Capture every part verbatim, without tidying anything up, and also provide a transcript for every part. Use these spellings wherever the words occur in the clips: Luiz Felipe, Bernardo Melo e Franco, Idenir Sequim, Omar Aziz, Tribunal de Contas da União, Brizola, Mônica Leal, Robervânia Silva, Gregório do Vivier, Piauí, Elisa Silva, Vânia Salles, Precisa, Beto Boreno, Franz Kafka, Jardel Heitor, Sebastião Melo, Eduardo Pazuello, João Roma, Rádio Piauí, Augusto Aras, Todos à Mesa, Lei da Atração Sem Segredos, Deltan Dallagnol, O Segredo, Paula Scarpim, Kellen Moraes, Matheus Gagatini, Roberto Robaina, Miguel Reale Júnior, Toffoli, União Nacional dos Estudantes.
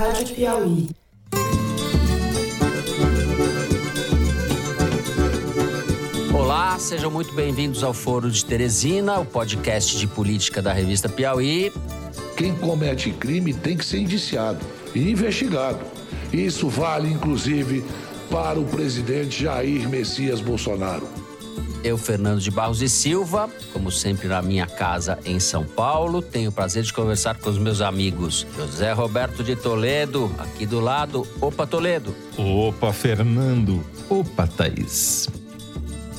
Rádio Piauí. Olá, sejam muito bem-vindos ao Foro de Teresina, o podcast de política da revista Piauí. Quem comete crime tem que ser indiciado e investigado. Isso vale, inclusive, para o presidente Jair Messias Bolsonaro. Eu, Fernando de Barros e Silva, como sempre na minha casa em São Paulo, tenho o prazer de conversar com os meus amigos José Roberto de Toledo, aqui do lado. Opa, Toledo! Opa, Fernando! Opa, Thaís!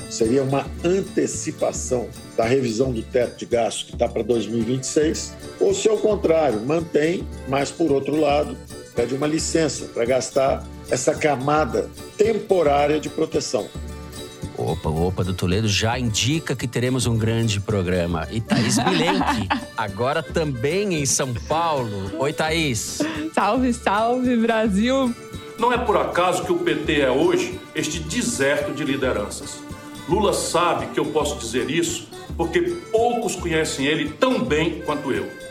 Seria uma antecipação da revisão do teto de gastos que está para dois mil e vinte e seis, ou se ao contrário, mantém, mas por outro lado, pede uma licença para gastar essa camada temporária de proteção. Opa, opa, do Toledo já indica que teremos um grande programa. E Thaís Bilenky, agora também em São Paulo. Oi, Thaís. Salve, salve, Brasil. Não é por acaso que o P T é hoje este deserto de lideranças. Lula sabe que eu posso dizer isso porque poucos conhecem ele tão bem quanto eu.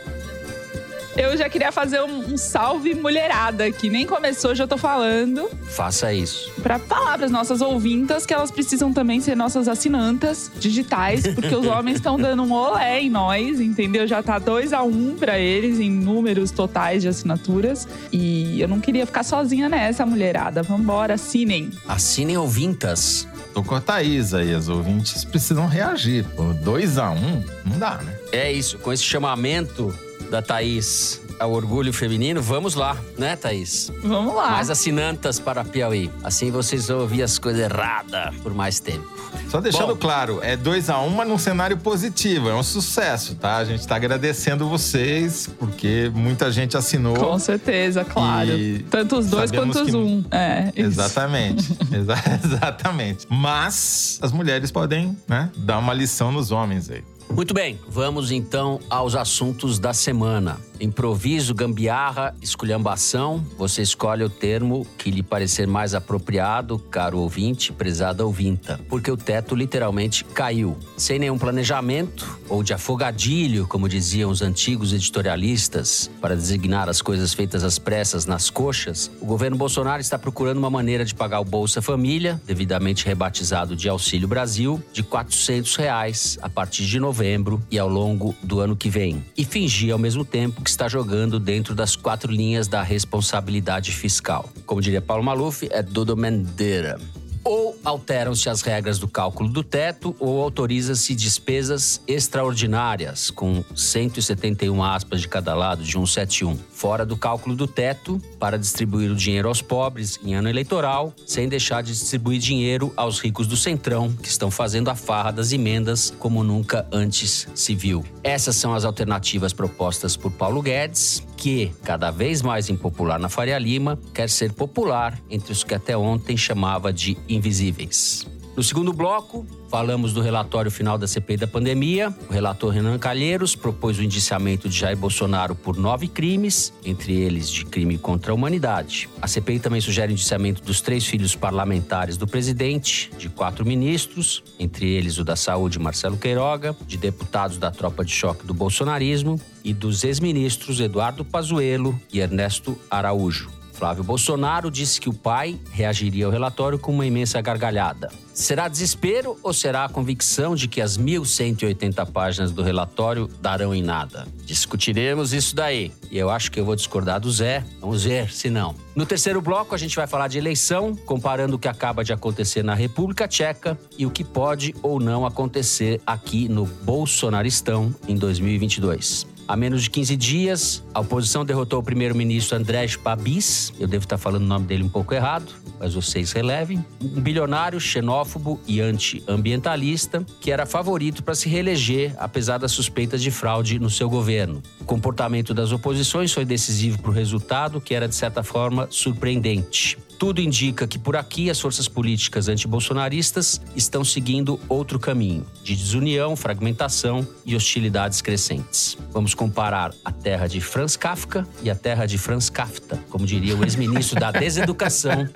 Eu já queria fazer um, um salve mulherada aqui. Nem começou, já tô falando. Faça isso. Pra falar pras nossas ouvintas que elas precisam também ser nossas assinantas digitais, porque os homens estão dando um olé em nós, entendeu? Já tá dois a um pra eles em números totais de assinaturas. E eu não queria ficar sozinha nessa, mulherada. Vambora, assinem. Assinem ouvintas. Tô com a Thaís aí, as ouvintes precisam reagir. Pô, dois a um, não dá, né? É isso, com esse chamamento da Thaís ao orgulho feminino, vamos lá, né, Thaís? Vamos lá. Mais assinantas para Piauí. Assim vocês vão ouvir as coisas erradas por mais tempo. Só deixando Bom, claro, é dois a um, mas num cenário positivo. É um sucesso, tá? A gente tá agradecendo vocês, porque muita gente assinou. Com certeza, claro. Tanto os dois quanto os que... um. É, exatamente. Exa- exatamente. Mas as mulheres podem, né, dar uma lição nos homens aí. Muito bem, vamos então aos assuntos da semana. Improviso, gambiarra, esculhambação. Você escolhe o termo que lhe parecer mais apropriado, caro ouvinte, prezada ouvinta. Porque o teto literalmente caiu. Sem nenhum planejamento ou de afogadilho, como diziam os antigos editorialistas, para designar as coisas feitas às pressas nas coxas, o governo Bolsonaro está procurando uma maneira de pagar o Bolsa Família, devidamente rebatizado de Auxílio Brasil, de quatrocentos reais a partir de novembro. novembro e ao longo do ano que vem. E fingir ao mesmo tempo que está jogando dentro das quatro linhas da responsabilidade fiscal. Como diria Paulo Maluf, é tudo mentira. Ou alteram-se as regras do cálculo do teto ou autoriza-se despesas extraordinárias, com cento e setenta e uma aspas de cada lado de cento e setenta e um, fora do cálculo do teto, para distribuir o dinheiro aos pobres em ano eleitoral, sem deixar de distribuir dinheiro aos ricos do Centrão, que estão fazendo a farra das emendas como nunca antes se viu. Essas são as alternativas propostas por Paulo Guedes, que, cada vez mais impopular na Faria Lima, quer ser popular entre os que até ontem chamava de invisíveis. No segundo bloco, falamos do relatório final da C P I da pandemia. O relator Renan Calheiros propôs o indiciamento de Jair Bolsonaro por nove crimes, entre eles de crime contra a humanidade. A C P I também sugere o indiciamento dos três filhos parlamentares do presidente, de quatro ministros, entre eles o da Saúde, Marcelo Queiroga, de deputados da tropa de choque do bolsonarismo e dos ex-ministros Eduardo Pazuello e Ernesto Araújo. Flávio Bolsonaro disse que o pai reagiria ao relatório com uma imensa gargalhada. Será desespero ou será a convicção de que as mil cento e oitenta páginas do relatório darão em nada? Discutiremos isso daí. E eu acho que eu vou discordar do Zé. Vamos ver se não. No terceiro bloco, a gente vai falar de eleição, comparando o que acaba de acontecer na República Tcheca e o que pode ou não acontecer aqui no Bolsonaristão em dois mil e vinte e dois. Há menos de quinze dias, a oposição derrotou o primeiro-ministro Andrej Babiš. Eu devo estar falando o nome dele um pouco errado, mas vocês relevem. Um bilionário, xenófobo e anti-ambientalista, que era favorito para se reeleger, apesar das suspeitas de fraude no seu governo. O comportamento das oposições foi decisivo para o resultado, que era, de certa forma, surpreendente. Tudo indica que por aqui as forças políticas antibolsonaristas estão seguindo outro caminho, de desunião, fragmentação e hostilidades crescentes. Vamos comparar a terra de Franz Kafka e a terra de Franz Kafta, como diria o ex-ministro da Deseducação,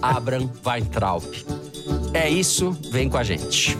Abraham Weintraub. É isso, vem com a gente.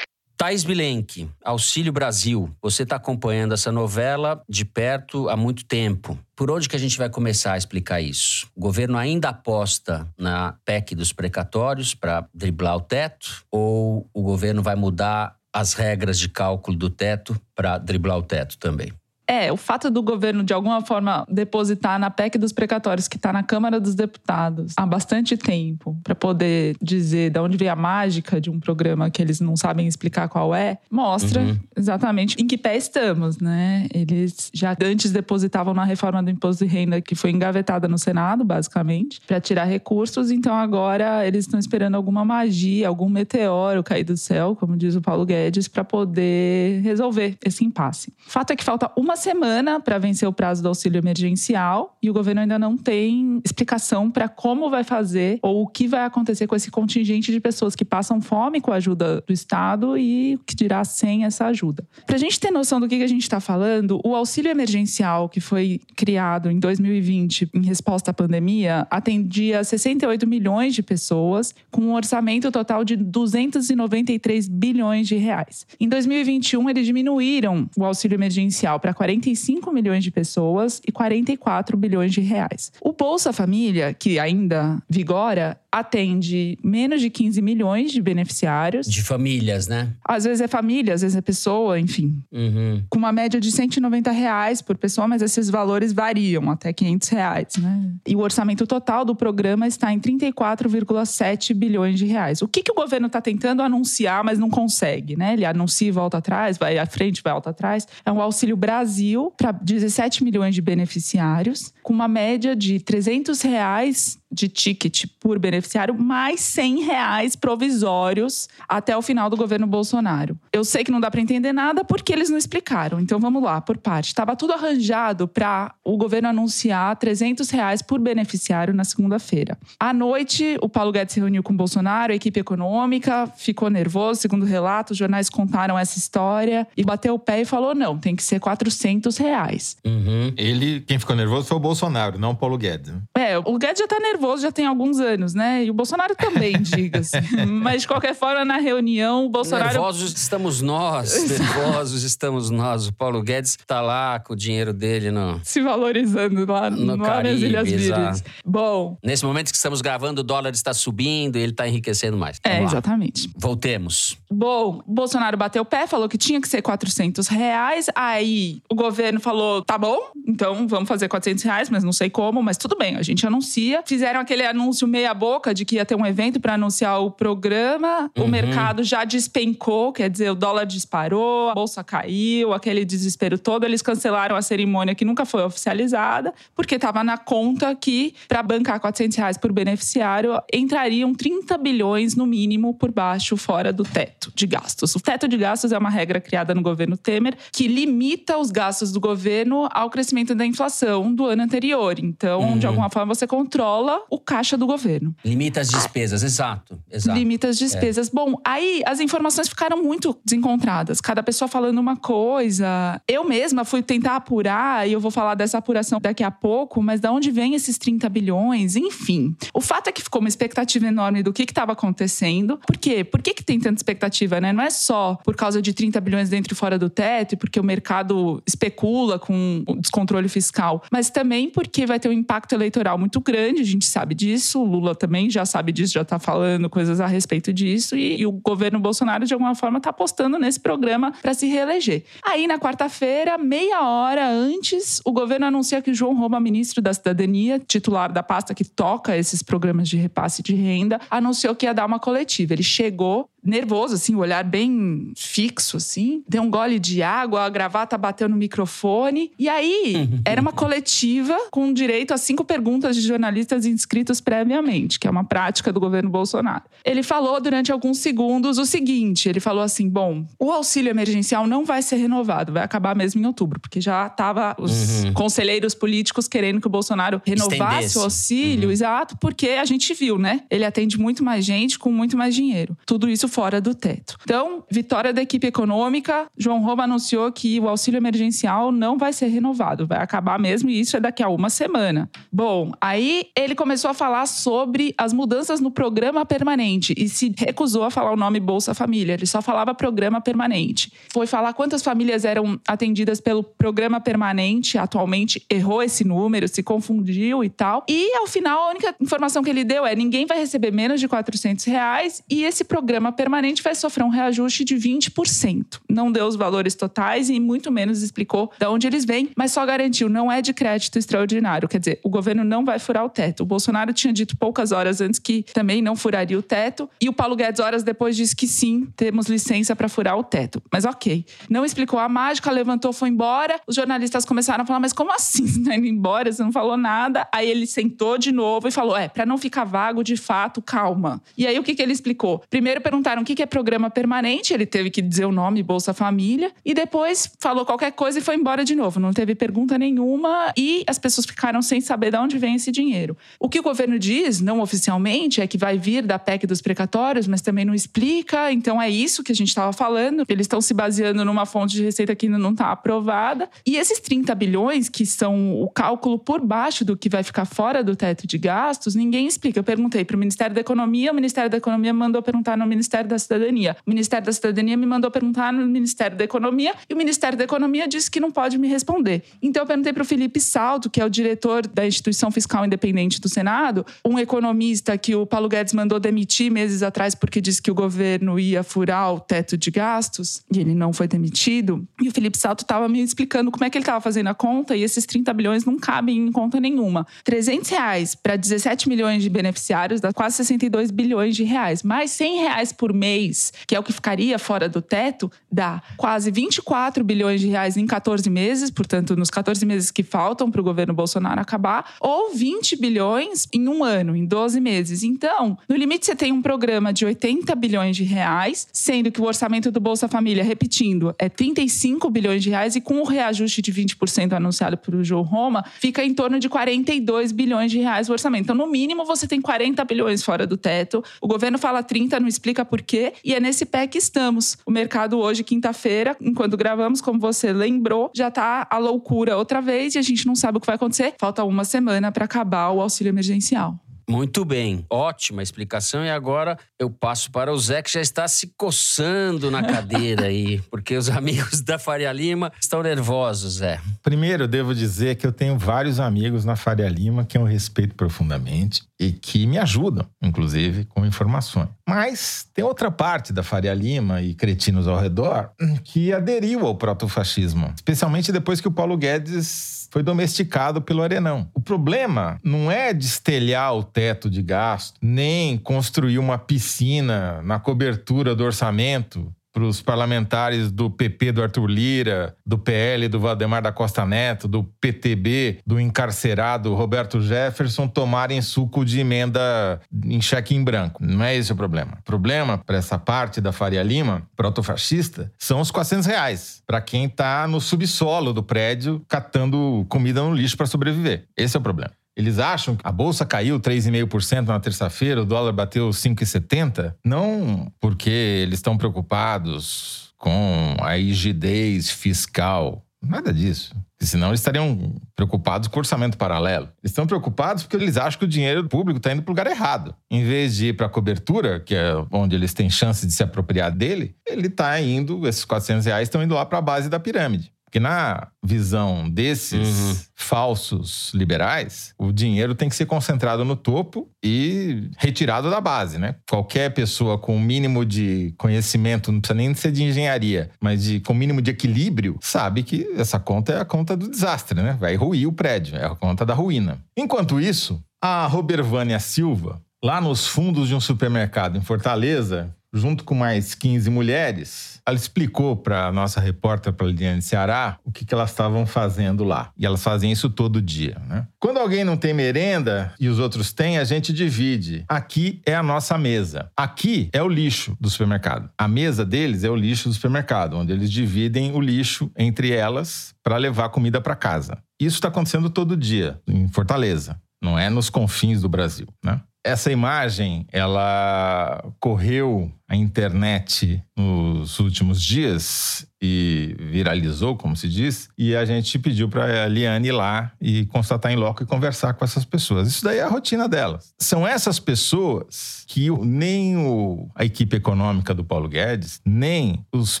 Thaís Bilenky, Auxílio Brasil. Você está acompanhando essa novela de perto há muito tempo. Por onde que a gente vai começar a explicar isso? O governo ainda aposta na P E C dos precatórios para driblar o teto? Ou o governo vai mudar as regras de cálculo do teto para driblar o teto também? É, o fato do governo, de alguma forma, depositar na P E C dos precatórios, que está na Câmara dos Deputados, há bastante tempo, para poder dizer de onde vem a mágica de um programa que eles não sabem explicar qual é, mostra uhum. exatamente em que pé estamos, né? Eles já antes depositavam na reforma do Imposto de Renda, que foi engavetada no Senado, basicamente, para tirar recursos. Então, agora, eles estão esperando alguma magia, algum meteoro cair do céu, como diz o Paulo Guedes, para poder resolver esse impasse. O fato é que falta uma Uma semana para vencer o prazo do auxílio emergencial e o governo ainda não tem explicação para como vai fazer ou o que vai acontecer com esse contingente de pessoas que passam fome com a ajuda do Estado e o que dirá sem essa ajuda. Para a gente ter noção do que, que a gente está falando, o auxílio emergencial que foi criado em dois mil e vinte em resposta à pandemia atendia sessenta e oito milhões de pessoas com um orçamento total de duzentos e noventa e três bilhões de reais. Em dois mil e vinte e um, eles diminuíram o auxílio emergencial para quarenta e cinco milhões de pessoas e quarenta e quatro bilhões de reais. O Bolsa Família, que ainda vigora, atende menos de quinze milhões de beneficiários. De famílias, né? Às vezes é família, às vezes é pessoa, enfim. Uhum. Com uma média de cento e noventa reais por pessoa, mas esses valores variam até quinhentos reais, né? E o orçamento total do programa está em trinta e quatro vírgula sete bilhões de reais. O que, que o governo está tentando anunciar, mas não consegue, né? Ele anuncia e volta atrás, vai à frente, vai volta atrás. É um auxílio Brasil para dezessete milhões de beneficiários, com uma média de trezentos reais de ticket por beneficiário, mais cem reais provisórios até o final do governo Bolsonaro. Eu sei que não dá para entender nada porque eles não explicaram. Então vamos lá, por parte. Estava tudo arranjado para o governo anunciar trezentos reais por beneficiário na segunda-feira. À noite, o Paulo Guedes se reuniu com o Bolsonaro, a equipe econômica, ficou nervoso, segundo relatos, os jornais contaram essa história e bateu o pé e falou, não, tem que ser quatrocentos reais. Uhum. Ele, quem ficou nervoso foi o Bolsonaro, não o Paulo Guedes. É, o Guedes já tá nervoso. Já tem alguns anos, né? E o Bolsonaro também, diga-se. Mas, de qualquer forma, na reunião, o Bolsonaro... Nervosos estamos nós. Nervosos estamos nós. O Paulo Guedes tá lá com o dinheiro dele no... Se valorizando lá, no lá Caribe, nas Ilhas Virgens. Bom... Nesse momento que estamos gravando, o dólar está subindo e ele tá enriquecendo mais. Vamos é, lá. Exatamente. Voltemos. Bom, o Bolsonaro bateu o pé, falou que tinha que ser quatrocentos reais. Aí, o governo falou, tá bom, então vamos fazer quatrocentos reais, mas não sei como, mas tudo bem, a gente anuncia. Fizeram aquele anúncio meia boca de que ia ter um evento para anunciar o programa. Uhum. O mercado já despencou, quer dizer, o dólar disparou, a bolsa caiu, aquele desespero todo. Eles cancelaram a cerimônia que nunca foi oficializada, porque estava na conta que, para bancar quatrocentos reais por beneficiário, entrariam trinta bilhões no mínimo por baixo, fora do teto de gastos. O teto de gastos é uma regra criada no governo Temer que limita os gastos do governo ao crescimento da inflação do ano anterior. Então, uhum. de alguma forma, você controla o caixa do governo. Limita as despesas, exato. exato. Limita as despesas. É. Bom, aí as informações ficaram muito desencontradas. Cada pessoa falando uma coisa. Eu mesma fui tentar apurar, e eu vou falar dessa apuração daqui a pouco, mas de onde vem esses trinta bilhões? Enfim. O fato é que ficou uma expectativa enorme do que estava acontecendo. Por quê? Por que, que tem tanta expectativa, né? Não é só por causa de trinta bilhões dentro e fora do teto, e porque o mercado especula com o descontrole fiscal, mas também porque vai ter um impacto eleitoral muito grande, a gente sabe disso, o Lula também já sabe disso, já tá falando coisas a respeito disso e, e o governo Bolsonaro, de alguma forma, tá apostando nesse programa para se reeleger. Aí, na quarta-feira, meia hora antes, o governo anuncia que o João Roma, ministro da Cidadania, titular da pasta que toca esses programas de repasse de renda, anunciou que ia dar uma coletiva. Ele chegou nervoso, assim, o olhar bem fixo, assim, deu um gole de água, a gravata bateu no microfone e aí, era uma coletiva com direito a cinco perguntas de jornalistas inscritos previamente, que é uma prática do governo Bolsonaro. Ele falou durante alguns segundos o seguinte, ele falou assim, bom, o auxílio emergencial não vai ser renovado, vai acabar mesmo em outubro, porque já tava os uhum. conselheiros políticos querendo que o Bolsonaro renovasse Estendesse. o auxílio, uhum. exato, porque a gente viu, né? Ele atende muito mais gente com muito mais dinheiro. Tudo isso fora do teto. Então, vitória da equipe econômica. João Roma anunciou que o auxílio emergencial não vai ser renovado, vai acabar mesmo, e isso é daqui a uma semana. Bom, aí ele começou a falar sobre as mudanças no programa permanente e se recusou a falar o nome Bolsa Família, ele só falava programa permanente. Foi falar quantas famílias eram atendidas pelo programa permanente, atualmente errou esse número, se confundiu e tal. E ao final a única informação que ele deu é: ninguém vai receber menos de quatrocentos reais e esse programa permanente vai sofrer um reajuste de vinte por cento. Não deu os valores totais e muito menos explicou de onde eles vêm, mas só garantiu, não é de crédito extraordinário, quer dizer, o governo não vai furar o teto. O Bolsonaro tinha dito poucas horas antes que também não furaria o teto e o Paulo Guedes horas depois disse que sim, temos licença para furar o teto. Mas ok, não explicou a mágica, levantou, foi embora. Os jornalistas começaram a falar, mas como assim? Você tá indo embora, você não falou nada. Aí ele sentou de novo e falou, é, para não ficar vago de fato, calma. E aí o que que ele explicou? Primeiro perguntaram o que que é programa permanente, ele teve que dizer o nome Bolsa Família e depois falou qualquer coisa e foi embora de novo. Não teve pergunta nenhuma e as pessoas ficaram sem saber de onde vem esse dinheiro. O que o governo diz, não oficialmente, é que vai vir da P E C dos precatórios, mas também não explica, então é isso que a gente estava falando. Eles estão se baseando numa fonte de receita que ainda não está aprovada. E esses trinta bilhões, que são o cálculo por baixo do que vai ficar fora do teto de gastos, ninguém explica. Eu perguntei para o Ministério da Economia, o Ministério da Economia mandou perguntar no Ministério da Cidadania. O Ministério da Cidadania me mandou perguntar no Ministério da Economia e o Ministério da Economia disse que não pode me responder. Então eu perguntei para o Felipe Salto, que é o diretor da Instituição Fiscal Independente do Senado, um economista que o Paulo Guedes mandou demitir meses atrás porque disse que o governo ia furar o teto de gastos e ele não foi demitido. E o Felipe Salto estava me explicando como é que ele estava fazendo a conta e esses trinta bilhões não cabem em conta nenhuma. trezentos reais para dezessete milhões de beneficiários dá quase sessenta e dois bilhões de reais. Mais cem reais por mês, que é o que ficaria fora do teto, dá quase vinte e quatro bilhões de reais em catorze meses, portanto, nos catorze meses que faltam para o governo Bolsonaro acabar, ou vinte bilhões em um ano, em doze meses. Então, no limite você tem um programa de oitenta bilhões de reais, sendo que o orçamento do Bolsa Família, repetindo, é trinta e cinco bilhões de reais e com o reajuste de vinte por cento anunciado pelo João Roma, fica em torno de quarenta e dois bilhões de reais o orçamento. Então, no mínimo, você tem quarenta bilhões fora do teto. O governo fala trinta, não explica por quê. E é nesse pé que estamos. O mercado hoje, quinta-feira, enquanto gravamos, como você lembrou, já está a loucura outra vez e a gente não sabe o que vai acontecer. Falta uma semana para acabar o auxílio emergencial. Muito bem, ótima explicação. E agora eu passo para o Zé, que já está se coçando na cadeira aí, porque os amigos da Faria Lima estão nervosos, Zé. Primeiro, eu devo dizer que eu tenho vários amigos na Faria Lima que eu respeito profundamente e que me ajudam, inclusive, com informações. Mas tem outra parte da Faria Lima e cretinos ao redor que aderiu ao protofascismo, especialmente depois que o Paulo Guedes foi domesticado pelo Arenão. O problema não é destelhar o teto de gasto, nem construir uma piscina na cobertura do orçamento para os parlamentares do P P do Arthur Lira, do P L do Valdemar da Costa Neto, do P T B do encarcerado Roberto Jefferson tomarem suco de emenda em cheque em branco. Não é esse o problema. O problema para essa parte da Faria Lima, protofascista, são os quatrocentos reais para quem está no subsolo do prédio catando comida no lixo para sobreviver. Esse é o problema. Eles acham que a Bolsa caiu três vírgula cinco por cento na terça-feira, o dólar bateu cinco reais e setenta centavos, não porque eles estão preocupados com a rigidez fiscal. Nada disso. Porque senão eles estariam preocupados com o orçamento paralelo. Eles estão preocupados porque eles acham que o dinheiro público está indo para o lugar errado. Em vez de ir para a cobertura, que é onde eles têm chance de se apropriar dele, ele está indo, esses quatrocentos reais estão indo lá para a base da pirâmide. Porque na visão desses uhum. falsos liberais, o dinheiro tem que ser concentrado no topo e retirado da base, né? Qualquer pessoa com o mínimo de conhecimento, não precisa nem ser de engenharia, mas de, com o mínimo de equilíbrio, sabe que essa conta é a conta do desastre, né? Vai ruir o prédio, é a conta da ruína. Enquanto isso, a Robervânia Silva, lá nos fundos de um supermercado em Fortaleza, junto com mais quinze mulheres, ela explicou para a nossa repórter, para a Lidiane Ceará, o que, que elas estavam fazendo lá. E elas fazem isso todo dia, né? Quando alguém não tem merenda e os outros têm, a gente divide. Aqui é a nossa mesa. Aqui é o lixo do supermercado. A mesa deles é o lixo do supermercado, onde eles dividem o lixo entre elas para levar comida para casa. Isso está acontecendo todo dia em Fortaleza. Não é nos confins do Brasil, né? Essa imagem, ela correu a internet nos últimos dias e viralizou, como se diz, e a gente pediu para a Liane ir lá e constatar em loco e conversar com essas pessoas. Isso daí é a rotina delas. São essas pessoas que nem o, a equipe econômica do Paulo Guedes, nem os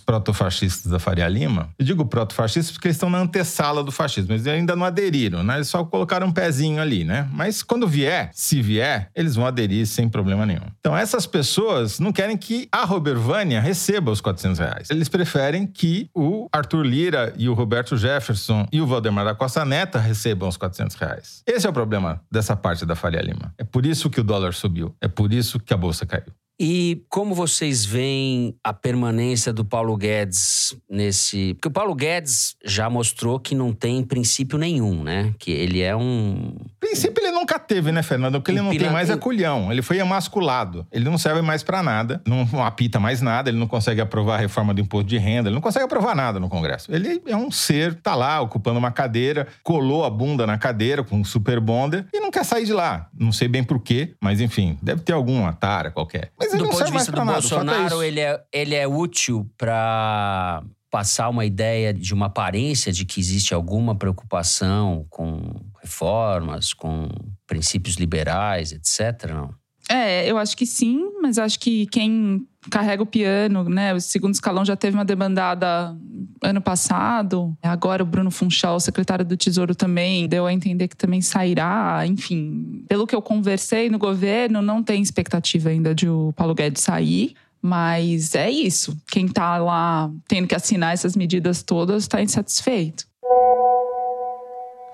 protofascistas da Faria Lima, eu digo protofascistas porque eles estão na antessala do fascismo, eles ainda não aderiram, né? Eles só colocaram um pezinho ali, né? Mas quando vier, se vier, eles vão aderir sem problema nenhum. Então essas pessoas não querem que a Robervânia receba os quatrocentos reais. Eles preferem que o Arthur Lira e o Roberto Jefferson e o Valdemar da Costa Neto recebam os quatrocentos reais. Esse é o problema dessa parte da Faria Lima. É por isso que o dólar subiu. É por isso que a bolsa caiu. E como vocês veem a permanência do Paulo Guedes nesse... Porque o Paulo Guedes já mostrou que não tem princípio nenhum, né? Que ele é um... Princípio ele nunca teve, né, Fernando? Porque ele não tem mais é culhão. Ele foi emasculado. Ele não serve mais pra nada. Não apita mais nada. Ele não consegue aprovar a reforma do imposto de renda. Ele não consegue aprovar nada no Congresso. Ele é um ser, tá lá, ocupando uma cadeira, colou a bunda na cadeira com um super bonder e não quer sair de lá. Não sei bem por quê, mas enfim, deve ter alguma tara qualquer. Mas do ponto de vista do Bolsonaro, ele é, ele é útil para passar uma ideia de uma aparência de que existe alguma preocupação com reformas, com princípios liberais, etcétera, não? É, eu acho que sim, mas acho que quem carrega o piano, né? O segundo escalão já teve uma debandada ano passado. Agora o Bruno Funchal, secretário do Tesouro, também deu a entender que também sairá. Enfim, pelo que eu conversei no governo, não tem expectativa ainda de o Paulo Guedes sair. Mas é isso. Quem tá lá tendo que assinar essas medidas todas tá insatisfeito.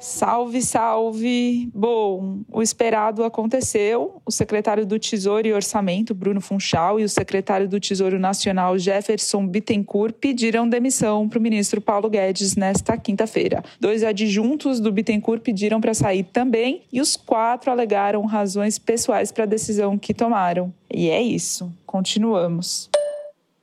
Salve, salve! Bom, o esperado aconteceu. O secretário do Tesouro e Orçamento, Bruno Funchal, e o secretário do Tesouro Nacional, Jefferson Bittencourt, pediram demissão para o ministro Paulo Guedes nesta quinta-feira. Dois adjuntos do Bittencourt pediram para sair também e os quatro alegaram razões pessoais para a decisão que tomaram. E é isso. Continuamos.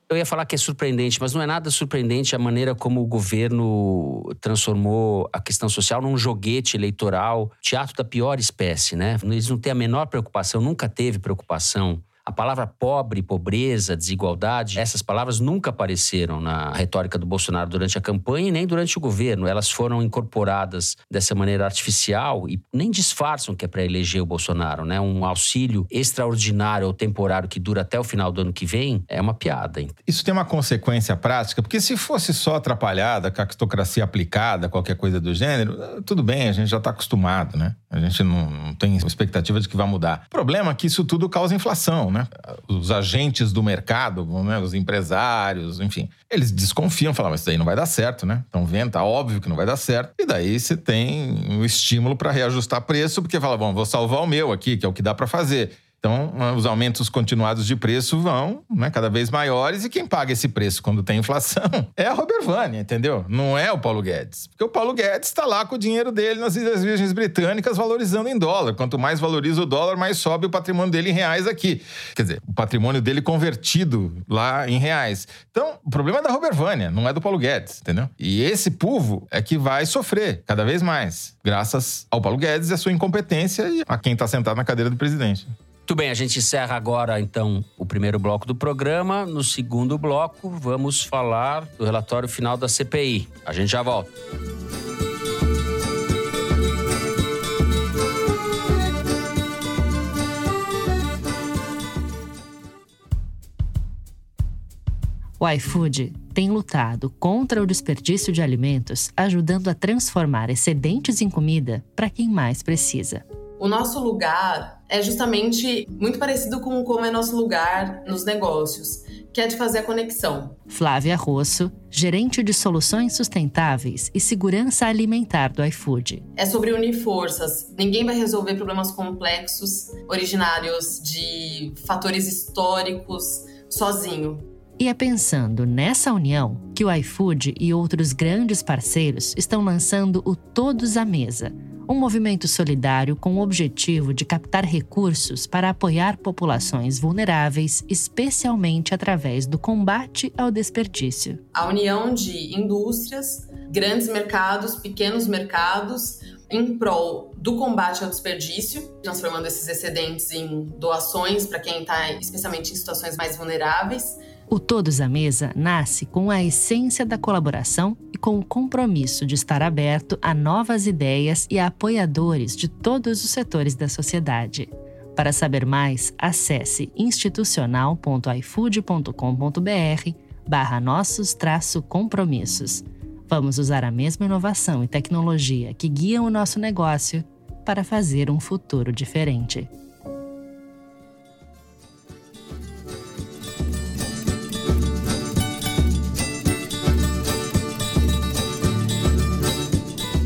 Eu ia falar que é surpreendente, mas não é nada surpreendente a maneira como o governo transformou a questão social num joguete eleitoral, teatro da pior espécie, né? Eles não têm a menor preocupação, nunca teve preocupação. A palavra pobre, pobreza, desigualdade, essas palavras nunca apareceram na retórica do Bolsonaro durante a campanha e nem durante o governo. Elas foram incorporadas dessa maneira artificial e nem disfarçam que é para eleger o Bolsonaro, né? Um auxílio extraordinário ou temporário que dura até o final do ano que vem é uma piada. Hein? Isso tem uma consequência prática, porque se fosse só atrapalhada, com a aristocracia aplicada, qualquer coisa do gênero, tudo bem, a gente já está acostumado, né? A gente não, não tem expectativa de que vai mudar. O problema é que isso tudo causa inflação, né? Né? Os agentes do mercado, né? Os empresários, enfim, eles desconfiam, falam, mas isso daí não vai dar certo, né? Então vendo, tá óbvio que não vai dar certo. E daí você tem o estímulo para reajustar preço, porque fala, bom, vou salvar o meu aqui, que é o que dá para fazer. Então, os aumentos continuados de preço vão, né, cada vez maiores. E quem paga esse preço quando tem inflação é a Robervânia, entendeu? Não é o Paulo Guedes. Porque o Paulo Guedes está lá com o dinheiro dele nas Ilhas Virgens Britânicas valorizando em dólar. Quanto mais valoriza o dólar, mais sobe o patrimônio dele em reais aqui. Quer dizer, o patrimônio dele convertido lá em reais. Então, o problema é da Robervânia, não é do Paulo Guedes, entendeu? E esse povo é que vai sofrer cada vez mais, graças ao Paulo Guedes e à sua incompetência e a quem está sentado na cadeira do presidente. Muito bem, a gente encerra agora, então, o primeiro bloco do programa. No segundo bloco, vamos falar do relatório final da C P I. A gente já volta. O iFood tem lutado contra o desperdício de alimentos, ajudando a transformar excedentes em comida para quem mais precisa. O nosso lugar é justamente muito parecido com como é nosso lugar nos negócios, que é de fazer a conexão. Flávia Rosso, gerente de soluções sustentáveis e segurança alimentar do iFood. É sobre unir forças. Ninguém vai resolver problemas complexos, originários de fatores históricos, sozinho. E é pensando nessa união que o iFood e outros grandes parceiros estão lançando o Todos à Mesa, um movimento solidário com o objetivo de captar recursos para apoiar populações vulneráveis, especialmente através do combate ao desperdício. A união de indústrias, grandes mercados, pequenos mercados, em prol do combate ao desperdício, transformando esses excedentes em doações para quem está especialmente em situações mais vulneráveis. O Todos à Mesa nasce com a essência da colaboração e com o compromisso de estar aberto a novas ideias e a apoiadores de todos os setores da sociedade. Para saber mais, acesse institucional.ifood.com.br barra nossos traço compromissos. Vamos usar a mesma inovação e tecnologia que guiam o nosso negócio para fazer um futuro diferente.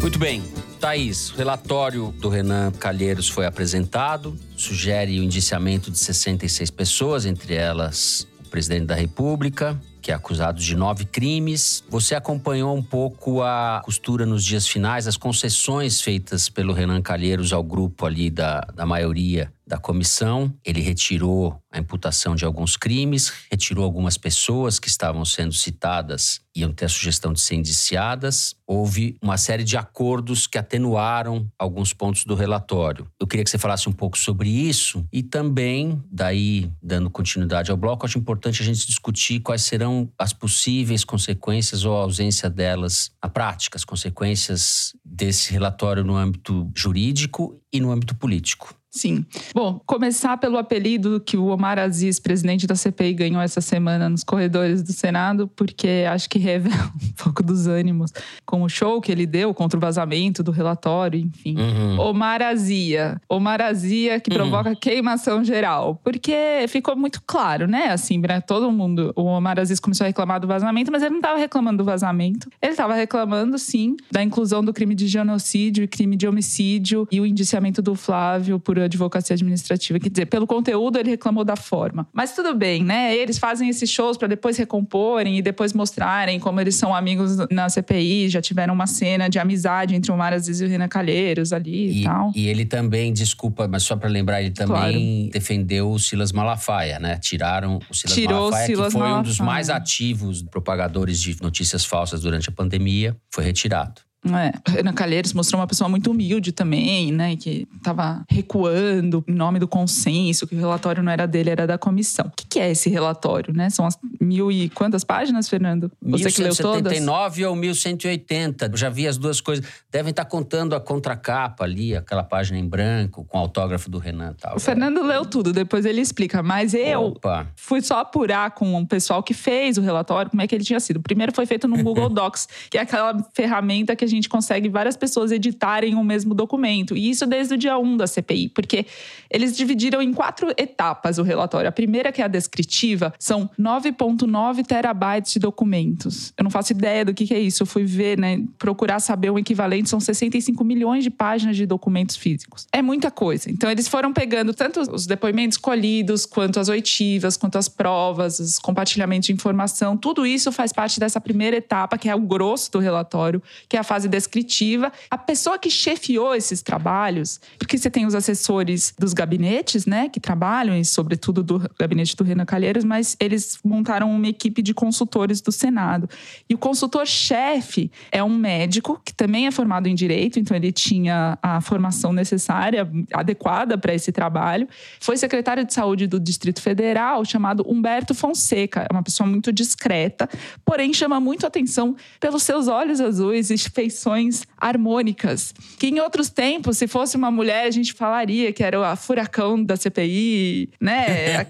Muito bem, Thaís, o relatório do Renan Calheiros foi apresentado, sugere o indiciamento de sessenta e seis pessoas, entre elas o presidente da República, que é acusado de nove crimes. Você acompanhou um pouco a costura nos dias finais, as concessões feitas pelo Renan Calheiros ao grupo ali da, da maioria da comissão. Ele retirou a imputação de alguns crimes, retirou algumas pessoas que estavam sendo citadas e iam ter a sugestão de ser indiciadas. Houve uma série de acordos que atenuaram alguns pontos do relatório. Eu queria que você falasse um pouco sobre isso e também, daí, dando continuidade ao bloco, acho importante a gente discutir quais serão as possíveis consequências ou a ausência delas na prática, as consequências desse relatório no âmbito jurídico e no âmbito político. Sim. Bom, começar pelo apelido que o Omar Aziz, presidente da C P I, ganhou essa semana nos corredores do Senado, porque acho que revela um pouco dos ânimos com o show que ele deu contra o vazamento do relatório, enfim. Uhum. Omar Azia. Omar Azia que provoca uhum. queimação geral. Porque ficou muito claro, né? Assim, pra todo mundo. O Omar Aziz começou a reclamar do vazamento, mas ele não estava reclamando do vazamento. Ele estava reclamando, sim, da inclusão do crime de genocídio e crime de homicídio e o indiciamento do Flávio por advocacia administrativa. Quer dizer, pelo conteúdo ele reclamou da forma. Mas tudo bem, né? Eles fazem esses shows para depois recomporem e depois mostrarem como eles são amigos na C P I, já tiveram uma cena de amizade entre o Omar Aziz e o Renan Calheiros ali e, e tal. E ele também, desculpa, mas só para lembrar, ele também claro. defendeu o Silas Malafaia, né? Tiraram o Silas Tirou Malafaia, Silas que foi Malafaia. Um dos mais ativos propagadores de notícias falsas durante a pandemia, foi retirado. É. Renan Calheiros mostrou uma pessoa muito humilde também, né, que estava recuando em nome do consenso, que o relatório não era dele, era da comissão. O que, que é esse relatório, né? São as mil e quantas páginas, Fernando? Você que leu todas? mil cento e setenta e nove ou mil cento e oitenta, eu já vi as duas coisas. Devem estar contando a contracapa ali, aquela página em branco, com o autógrafo do Renan e tal. O Fernando leu tudo, depois ele explica, mas eu Opa. fui só apurar com o pessoal que fez o relatório, como é que ele tinha sido. O primeiro foi feito no Google Docs, que é aquela ferramenta que a gente consegue várias pessoas editarem o mesmo documento. E isso desde o dia um da C P I, porque eles dividiram em quatro etapas o relatório. A primeira, que é a descritiva, são nove vírgula nove terabytes de documentos. Eu não faço ideia do que, que é isso. Eu fui ver, né, procurar saber o equivalente, são sessenta e cinco milhões de páginas de documentos físicos. É muita coisa. Então, eles foram pegando tanto os depoimentos colhidos, quanto as oitivas, quanto as provas, os compartilhamentos de informação. Tudo isso faz parte dessa primeira etapa, que é o grosso do relatório, que é a fase descritiva. A pessoa que chefiou esses trabalhos, porque você tem os assessores dos gabinetes, né, que trabalham, e sobretudo do gabinete do Renan Calheiros, mas eles montaram uma equipe de consultores do Senado. E o consultor-chefe é um médico, que também é formado em Direito, então ele tinha a formação necessária, adequada para esse trabalho. Foi secretário de Saúde do Distrito Federal, chamado Humberto Fonseca. É uma pessoa muito discreta, porém chama muito atenção pelos seus olhos azuis e feições harmônicas, que em outros tempos, se fosse uma mulher, a gente falaria que era o furacão da C P I, né?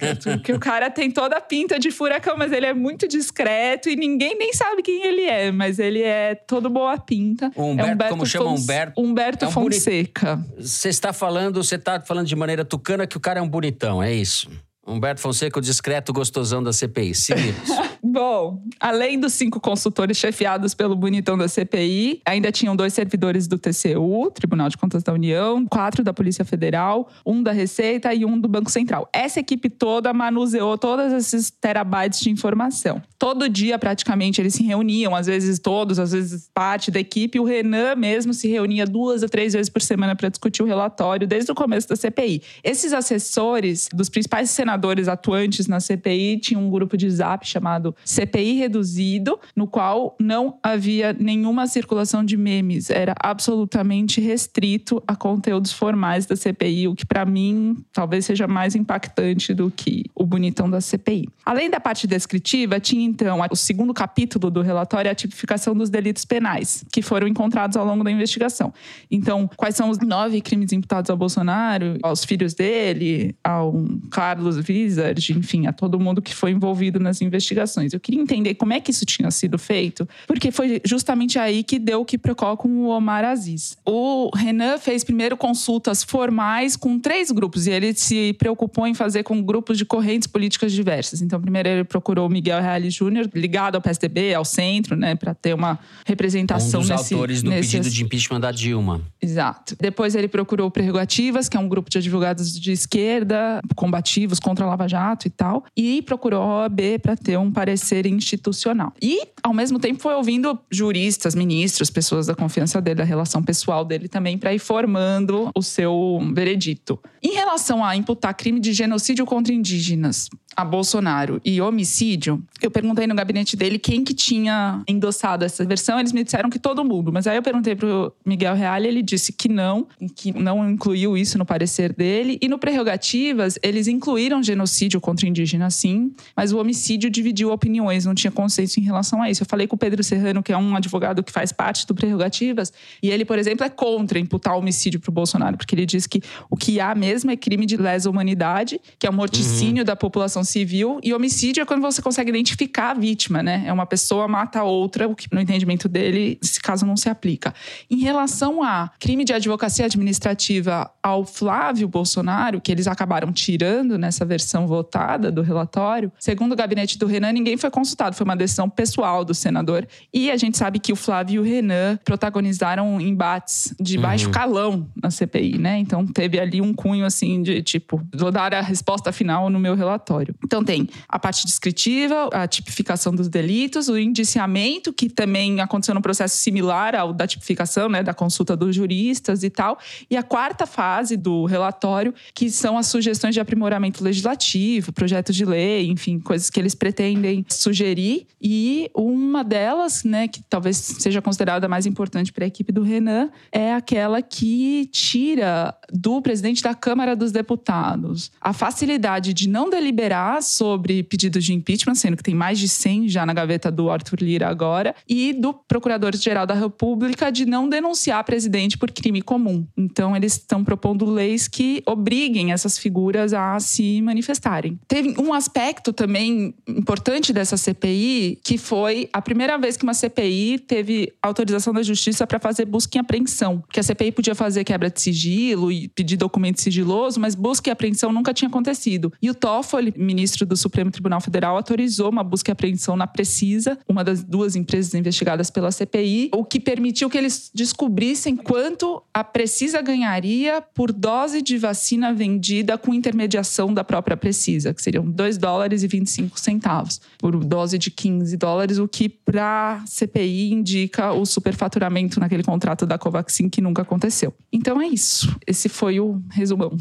Que o cara tem toda a pinta de furacão, mas ele é muito discreto e ninguém nem sabe quem ele é, mas ele é todo boa pinta. O Humberto, é Humberto como Fons... chama Humberto? Humberto é um Fonseca. Você está falando, você está falando de maneira tucana que o cara é um bonitão, é isso? Humberto Fonseca, o discreto gostosão da C P I. Seguimos. Bom, além dos cinco consultores chefiados pelo bonitão da C P I, ainda tinham dois servidores do T C U, Tribunal de Contas da União, quatro da Polícia Federal, um da Receita e um do Banco Central. Essa equipe toda manuseou todos esses terabytes de informação. Todo dia, praticamente, eles se reuniam, às vezes todos, às vezes parte da equipe. O Renan mesmo se reunia duas a três vezes por semana para discutir o relatório desde o começo da C P I. Esses assessores dos principais senadores senadores atuantes na C P I tinham um grupo de WhatsApp chamado C P I Reduzido, no qual não havia nenhuma circulação de memes. Era absolutamente restrito a conteúdos formais da C P I, o que para mim talvez seja mais impactante do que o bonitão da C P I. Além da parte descritiva, tinha então o segundo capítulo do relatório, a tipificação dos delitos penais, que foram encontrados ao longo da investigação. Então, quais são os nove crimes imputados ao Bolsonaro, aos filhos dele, ao Carlos Wizard, enfim, a todo mundo que foi envolvido nas investigações. Eu queria entender como é que isso tinha sido feito, porque foi justamente aí que deu o quiprocó com o Omar Aziz. O Renan fez primeiro consultas formais com três grupos, e ele se preocupou em fazer com grupos de correntes políticas diversas. Então, primeiro ele procurou o Miguel Reale Júnior, ligado ao P S D B, ao centro, né, para ter uma representação nesse... Um dos nesse, autores do nesse... pedido de impeachment da Dilma. Exato. Depois ele procurou Prerrogativas, que é um grupo de advogados de esquerda, combativos contra a Lava Jato e tal, e procurou a O A B para ter um parecer institucional. E, ao mesmo tempo, foi ouvindo juristas, ministros, pessoas da confiança dele, da relação pessoal dele também, para ir formando o seu veredito. Em relação a imputar crime de genocídio contra indígenas a Bolsonaro e homicídio, eu perguntei no gabinete dele quem que tinha endossado essa versão. Eles me disseram que todo mundo. Mas aí eu perguntei pro Miguel Reale, ele disse que não, que não incluiu isso no parecer dele. E no Prerrogativas, eles incluíram genocídio contra indígena, sim, mas o homicídio dividiu opiniões, não tinha consenso em relação a isso. Eu falei com o Pedro Serrano, que é um advogado que faz parte do Prerrogativas, e ele, por exemplo, é contra imputar homicídio pro Bolsonaro, porque ele diz que o que há mesmo é crime de lesa humanidade, que é o morticínio uhum. da população civil, e homicídio é quando você consegue identificar a vítima, né? É uma pessoa mata outra, o que no entendimento dele esse caso não se aplica. Em relação a crime de advocacia administrativa ao Flávio Bolsonaro, que eles acabaram tirando nessa versão votada do relatório, segundo o gabinete do Renan, ninguém foi consultado, foi uma decisão pessoal do senador, e a gente sabe que o Flávio e o Renan protagonizaram embates de baixo uhum. calão na C P I, né? Então teve ali um cunho assim de tipo, vou dar a resposta final no meu relatório. Então tem a parte descritiva, a tipificação dos delitos, o indiciamento, que também aconteceu num processo similar ao da tipificação, né, da consulta dos juristas e tal. E a quarta fase do relatório, que são as sugestões de aprimoramento legislativo, projetos de lei, enfim, coisas que eles pretendem sugerir. E uma delas, né, que talvez seja considerada a mais importante para a equipe do Renan, é aquela que tira do presidente da Câmara dos Deputados a facilidade de não deliberar sobre pedidos de impeachment, sendo que tem mais de cem já na gaveta do Arthur Lira agora, e do Procurador-Geral da República de não denunciar presidente por crime comum. Então, eles estão propondo leis que obriguem essas figuras a se manifestarem. Teve um aspecto também importante dessa C P I, que foi a primeira vez que uma C P I teve autorização da Justiça para fazer busca e apreensão. Porque a C P I podia fazer quebra de sigilo e pedir documento sigiloso, mas busca e apreensão nunca tinha acontecido. E o Toffoli, ministro do Supremo Tribunal Federal, autorizou uma busca e apreensão na Precisa, uma das duas empresas investigadas pela C P I, o que permitiu que eles descobrissem quanto a Precisa ganharia por dose de vacina vendida com intermediação da própria Precisa, que seriam dois dólares e vinte e cinco centavos por dose de quinze dólares, o que para a C P I indica o superfaturamento naquele contrato da Covaxin que nunca aconteceu. Então é isso. Esse foi o resumão.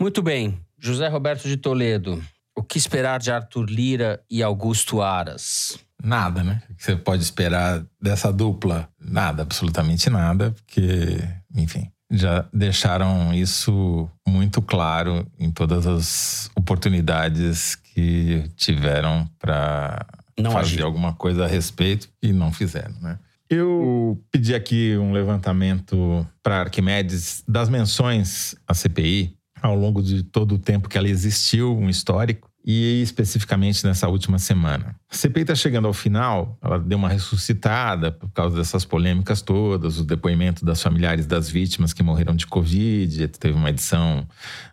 Muito bem. José Roberto de Toledo, o que esperar de Arthur Lira e Augusto Aras? Nada, né? O que você pode esperar dessa dupla? Nada, absolutamente nada, porque, enfim, já deixaram isso muito claro em todas as oportunidades que tiveram para fazer agir. Alguma coisa a respeito e não fizeram, né? Eu pedi aqui um levantamento para Arquimedes das menções à C P I ao longo de todo o tempo que ela existiu, um histórico, e especificamente nessa última semana. A C P I está chegando ao final, ela deu uma ressuscitada por causa dessas polêmicas todas, o depoimento das familiares das vítimas que morreram de Covid, teve uma edição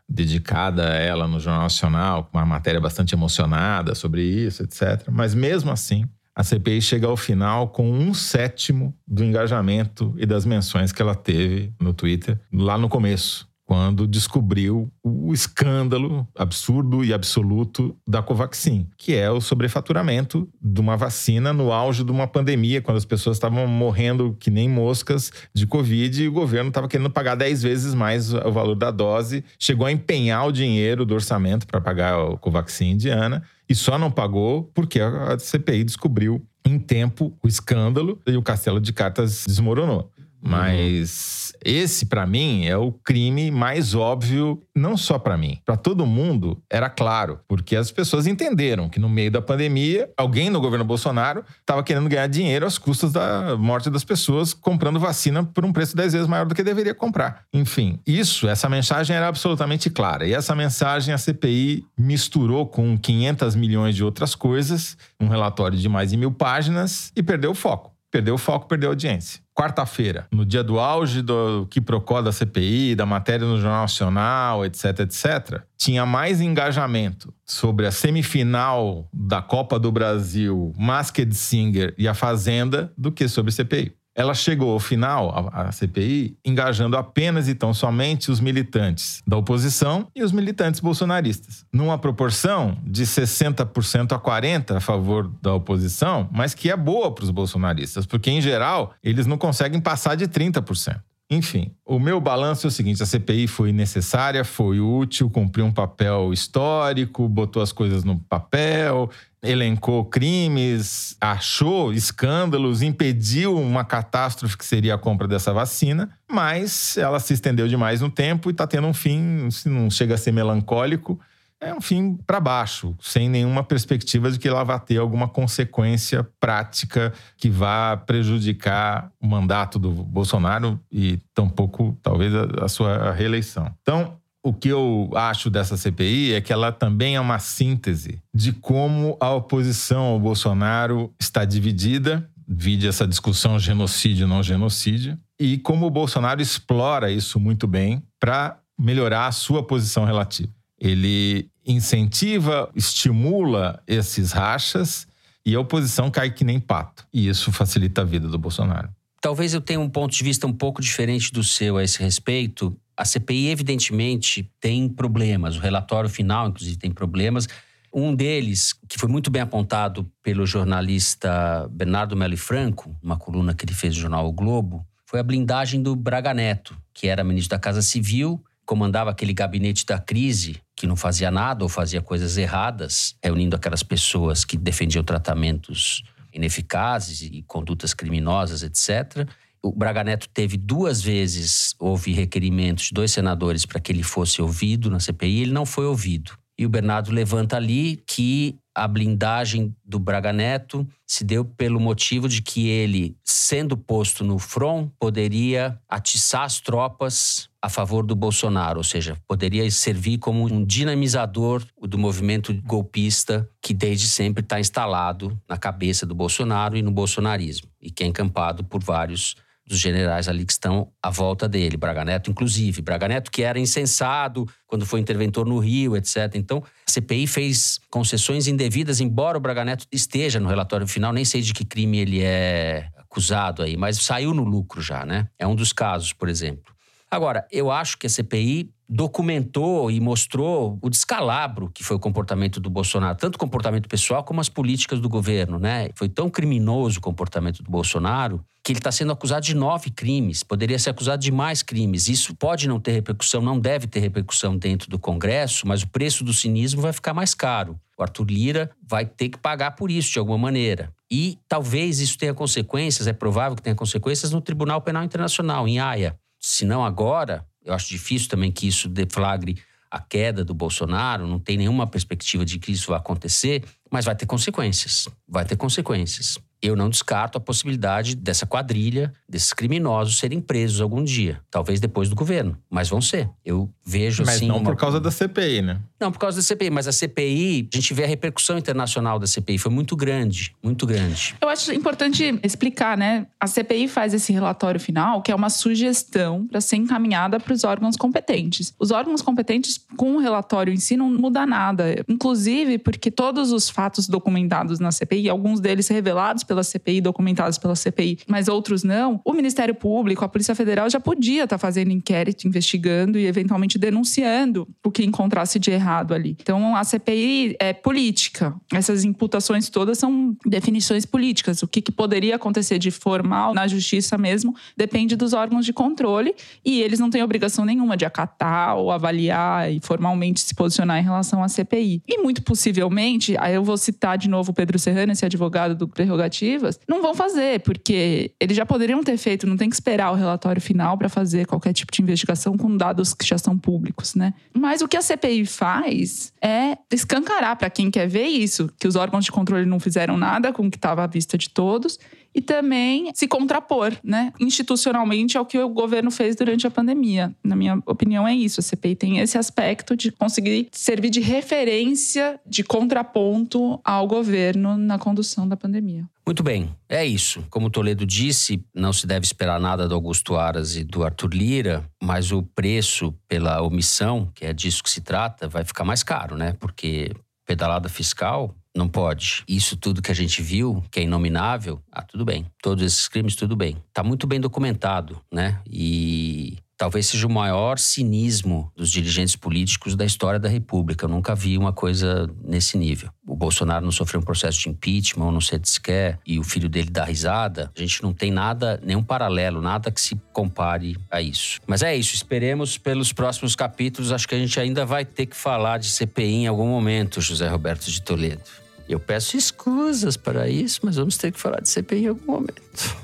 dedicada a ela no Jornal Nacional, com uma matéria bastante emocionada sobre isso, etcétera. Mas mesmo assim, a C P I chega ao final com um sétimo do engajamento e das menções que ela teve no Twitter lá no começo. quando descobriu o escândalo absurdo e absoluto da Covaxin, que é o sobrefaturamento de uma vacina no auge de uma pandemia, quando as pessoas estavam morrendo que nem moscas de Covid e o governo estava querendo pagar dez vezes mais o valor da dose, chegou a empenhar o dinheiro do orçamento para pagar a Covaxin indiana e só não pagou porque a C P I descobriu em tempo o escândalo e o castelo de cartas desmoronou. Mas esse, para mim, é o crime mais óbvio, não só para mim. Para todo mundo, era claro, porque as pessoas entenderam que no meio da pandemia, alguém no governo Bolsonaro estava querendo ganhar dinheiro às custas da morte das pessoas, comprando vacina por um preço dez vezes maior do que deveria comprar. Enfim, isso, essa mensagem era absolutamente clara. E essa mensagem a C P I misturou com quinhentos milhões de outras coisas, um relatório de mais de mil páginas e perdeu o foco. Perdeu o foco, perdeu a audiência. Quarta-feira, no dia do auge do quiprocó da C P I, da matéria no Jornal Nacional, etc, et cetera, tinha mais engajamento sobre a semifinal da Copa do Brasil, Masked Singer e a Fazenda, do que sobre C P I. Ela chegou ao final, a C P I, engajando apenas e tão somente os militantes da oposição e os militantes bolsonaristas, numa proporção de sessenta por cento a quarenta por cento a favor da oposição, mas que é boa para os bolsonaristas, porque, em geral, eles não conseguem passar de trinta por cento. Enfim, o meu balanço é o seguinte, a C P I foi necessária, foi útil, cumpriu um papel histórico, botou as coisas no papel, elencou crimes, achou escândalos, impediu uma catástrofe que seria a compra dessa vacina, mas ela se estendeu demais no tempo e está tendo um fim, se não chega a ser melancólico, é um fim para baixo, sem nenhuma perspectiva de que ela vá ter alguma consequência prática que vá prejudicar o mandato do Bolsonaro e tampouco, talvez, a sua reeleição. Então, o que eu acho dessa C P I é que ela também é uma síntese de como a oposição ao Bolsonaro está dividida, vide essa discussão genocídio não genocídio, e como o Bolsonaro explora isso muito bem para melhorar a sua posição relativa. Ele incentiva, estimula esses rachas e a oposição cai que nem pato. E isso facilita a vida do Bolsonaro. Talvez eu tenha um ponto de vista um pouco diferente do seu a esse respeito. A C P I, evidentemente, tem problemas. O relatório final, inclusive, tem problemas. Um deles, que foi muito bem apontado pelo jornalista Bernardo Melo e Franco, uma coluna que ele fez no jornal O Globo, foi a blindagem do Braga Neto, que era ministro da Casa Civil, comandava aquele gabinete da crise que não fazia nada ou fazia coisas erradas, reunindo aquelas pessoas que defendiam tratamentos ineficazes e condutas criminosas, et cetera. O Braga Neto teve duas vezes, houve requerimentos de dois senadores para que ele fosse ouvido na C P I, ele não foi ouvido. E o Bernardo levanta ali que a blindagem do Braga Neto se deu pelo motivo de que ele, sendo posto no front, poderia atiçar as tropas a favor do Bolsonaro, ou seja, poderia servir como um dinamizador do movimento golpista que desde sempre está instalado na cabeça do Bolsonaro e no bolsonarismo, e que é encampado por vários dos generais ali que estão à volta dele, Braga Neto inclusive. Braga Neto que era insensado quando foi interventor no Rio, et cetera. Então, a C P I fez concessões indevidas, embora o Braga Neto esteja no relatório final, nem sei de que crime ele é acusado aí, mas saiu no lucro já, né? É um dos casos, por exemplo. Agora, eu acho que a C P I documentou e mostrou o descalabro que foi o comportamento do Bolsonaro, tanto o comportamento pessoal como as políticas do governo, né? Foi tão criminoso o comportamento do Bolsonaro que ele está sendo acusado de nove crimes, poderia ser acusado de mais crimes. Isso pode não ter repercussão, não deve ter repercussão dentro do Congresso, mas o preço do cinismo vai ficar mais caro. O Arthur Lira vai ter que pagar por isso de alguma maneira. E talvez isso tenha consequências, é provável que tenha consequências no Tribunal Penal Internacional, em Haia. Se não agora, eu acho difícil também que isso deflagre a queda do Bolsonaro, não tem nenhuma perspectiva de que isso vai acontecer, mas vai ter consequências, vai ter consequências. Eu não descarto a possibilidade dessa quadrilha, desses criminosos serem presos algum dia, talvez depois do governo, mas vão ser. Eu vejo mas assim... Mas não uma... por causa da C P I, né? Não, por causa da C P I, mas a C P I, a gente vê a repercussão internacional da C P I, foi muito grande, muito grande. Eu acho importante explicar, né? A C P I faz esse relatório final, que é uma sugestão para ser encaminhada para os órgãos competentes. Os órgãos competentes com o relatório em si não muda nada, inclusive porque todos os fatos documentados na C P I, alguns deles revelados pela C P I, documentados pela C P I, mas outros não, o Ministério Público, a Polícia Federal já podia estar fazendo inquérito, investigando e eventualmente denunciando o que encontrasse de errado ali. Então, a C P I é política. Essas imputações todas são definições políticas. O que, que poderia acontecer de formal na justiça mesmo depende dos órgãos de controle e eles não têm obrigação nenhuma de acatar ou avaliar e formalmente se posicionar em relação à C P I. E muito possivelmente, aí eu vou citar de novo o Pedro Serrano, esse advogado do Prerrogativas, não vão fazer, porque eles já poderiam ter feito, não tem que esperar o relatório final para fazer qualquer tipo de investigação com dados que já são públicos, né? Mas o que a C P I faz é escancarar para quem quer ver isso, que os órgãos de controle não fizeram nada com o que estava à vista de todos. E também se contrapor, né, institucionalmente ao que o governo fez durante a pandemia. Na minha opinião é isso, a C P I tem esse aspecto de conseguir servir de referência, de contraponto ao governo na condução da pandemia. Muito bem, é isso. Como o Toledo disse, não se deve esperar nada do Augusto Aras e do Arthur Lira, mas o preço pela omissão, que é disso que se trata, vai ficar mais caro, né, porque pedalada fiscal... Não pode. Isso tudo que a gente viu, que é inominável, ah, tudo bem. Todos esses crimes, tudo bem. Tá muito bem documentado, né? E talvez seja o maior cinismo dos dirigentes políticos da história da República. Eu nunca vi uma coisa nesse nível. O Bolsonaro não sofreu um processo de impeachment, não sei se quer, e o filho dele dá risada. A gente não tem nada, nenhum paralelo, nada que se compare a isso. Mas é isso, esperemos pelos próximos capítulos. Acho que a gente ainda vai ter que falar de C P I em algum momento, José Roberto de Toledo. Eu peço escusas para isso, mas vamos ter que falar de C P I em algum momento.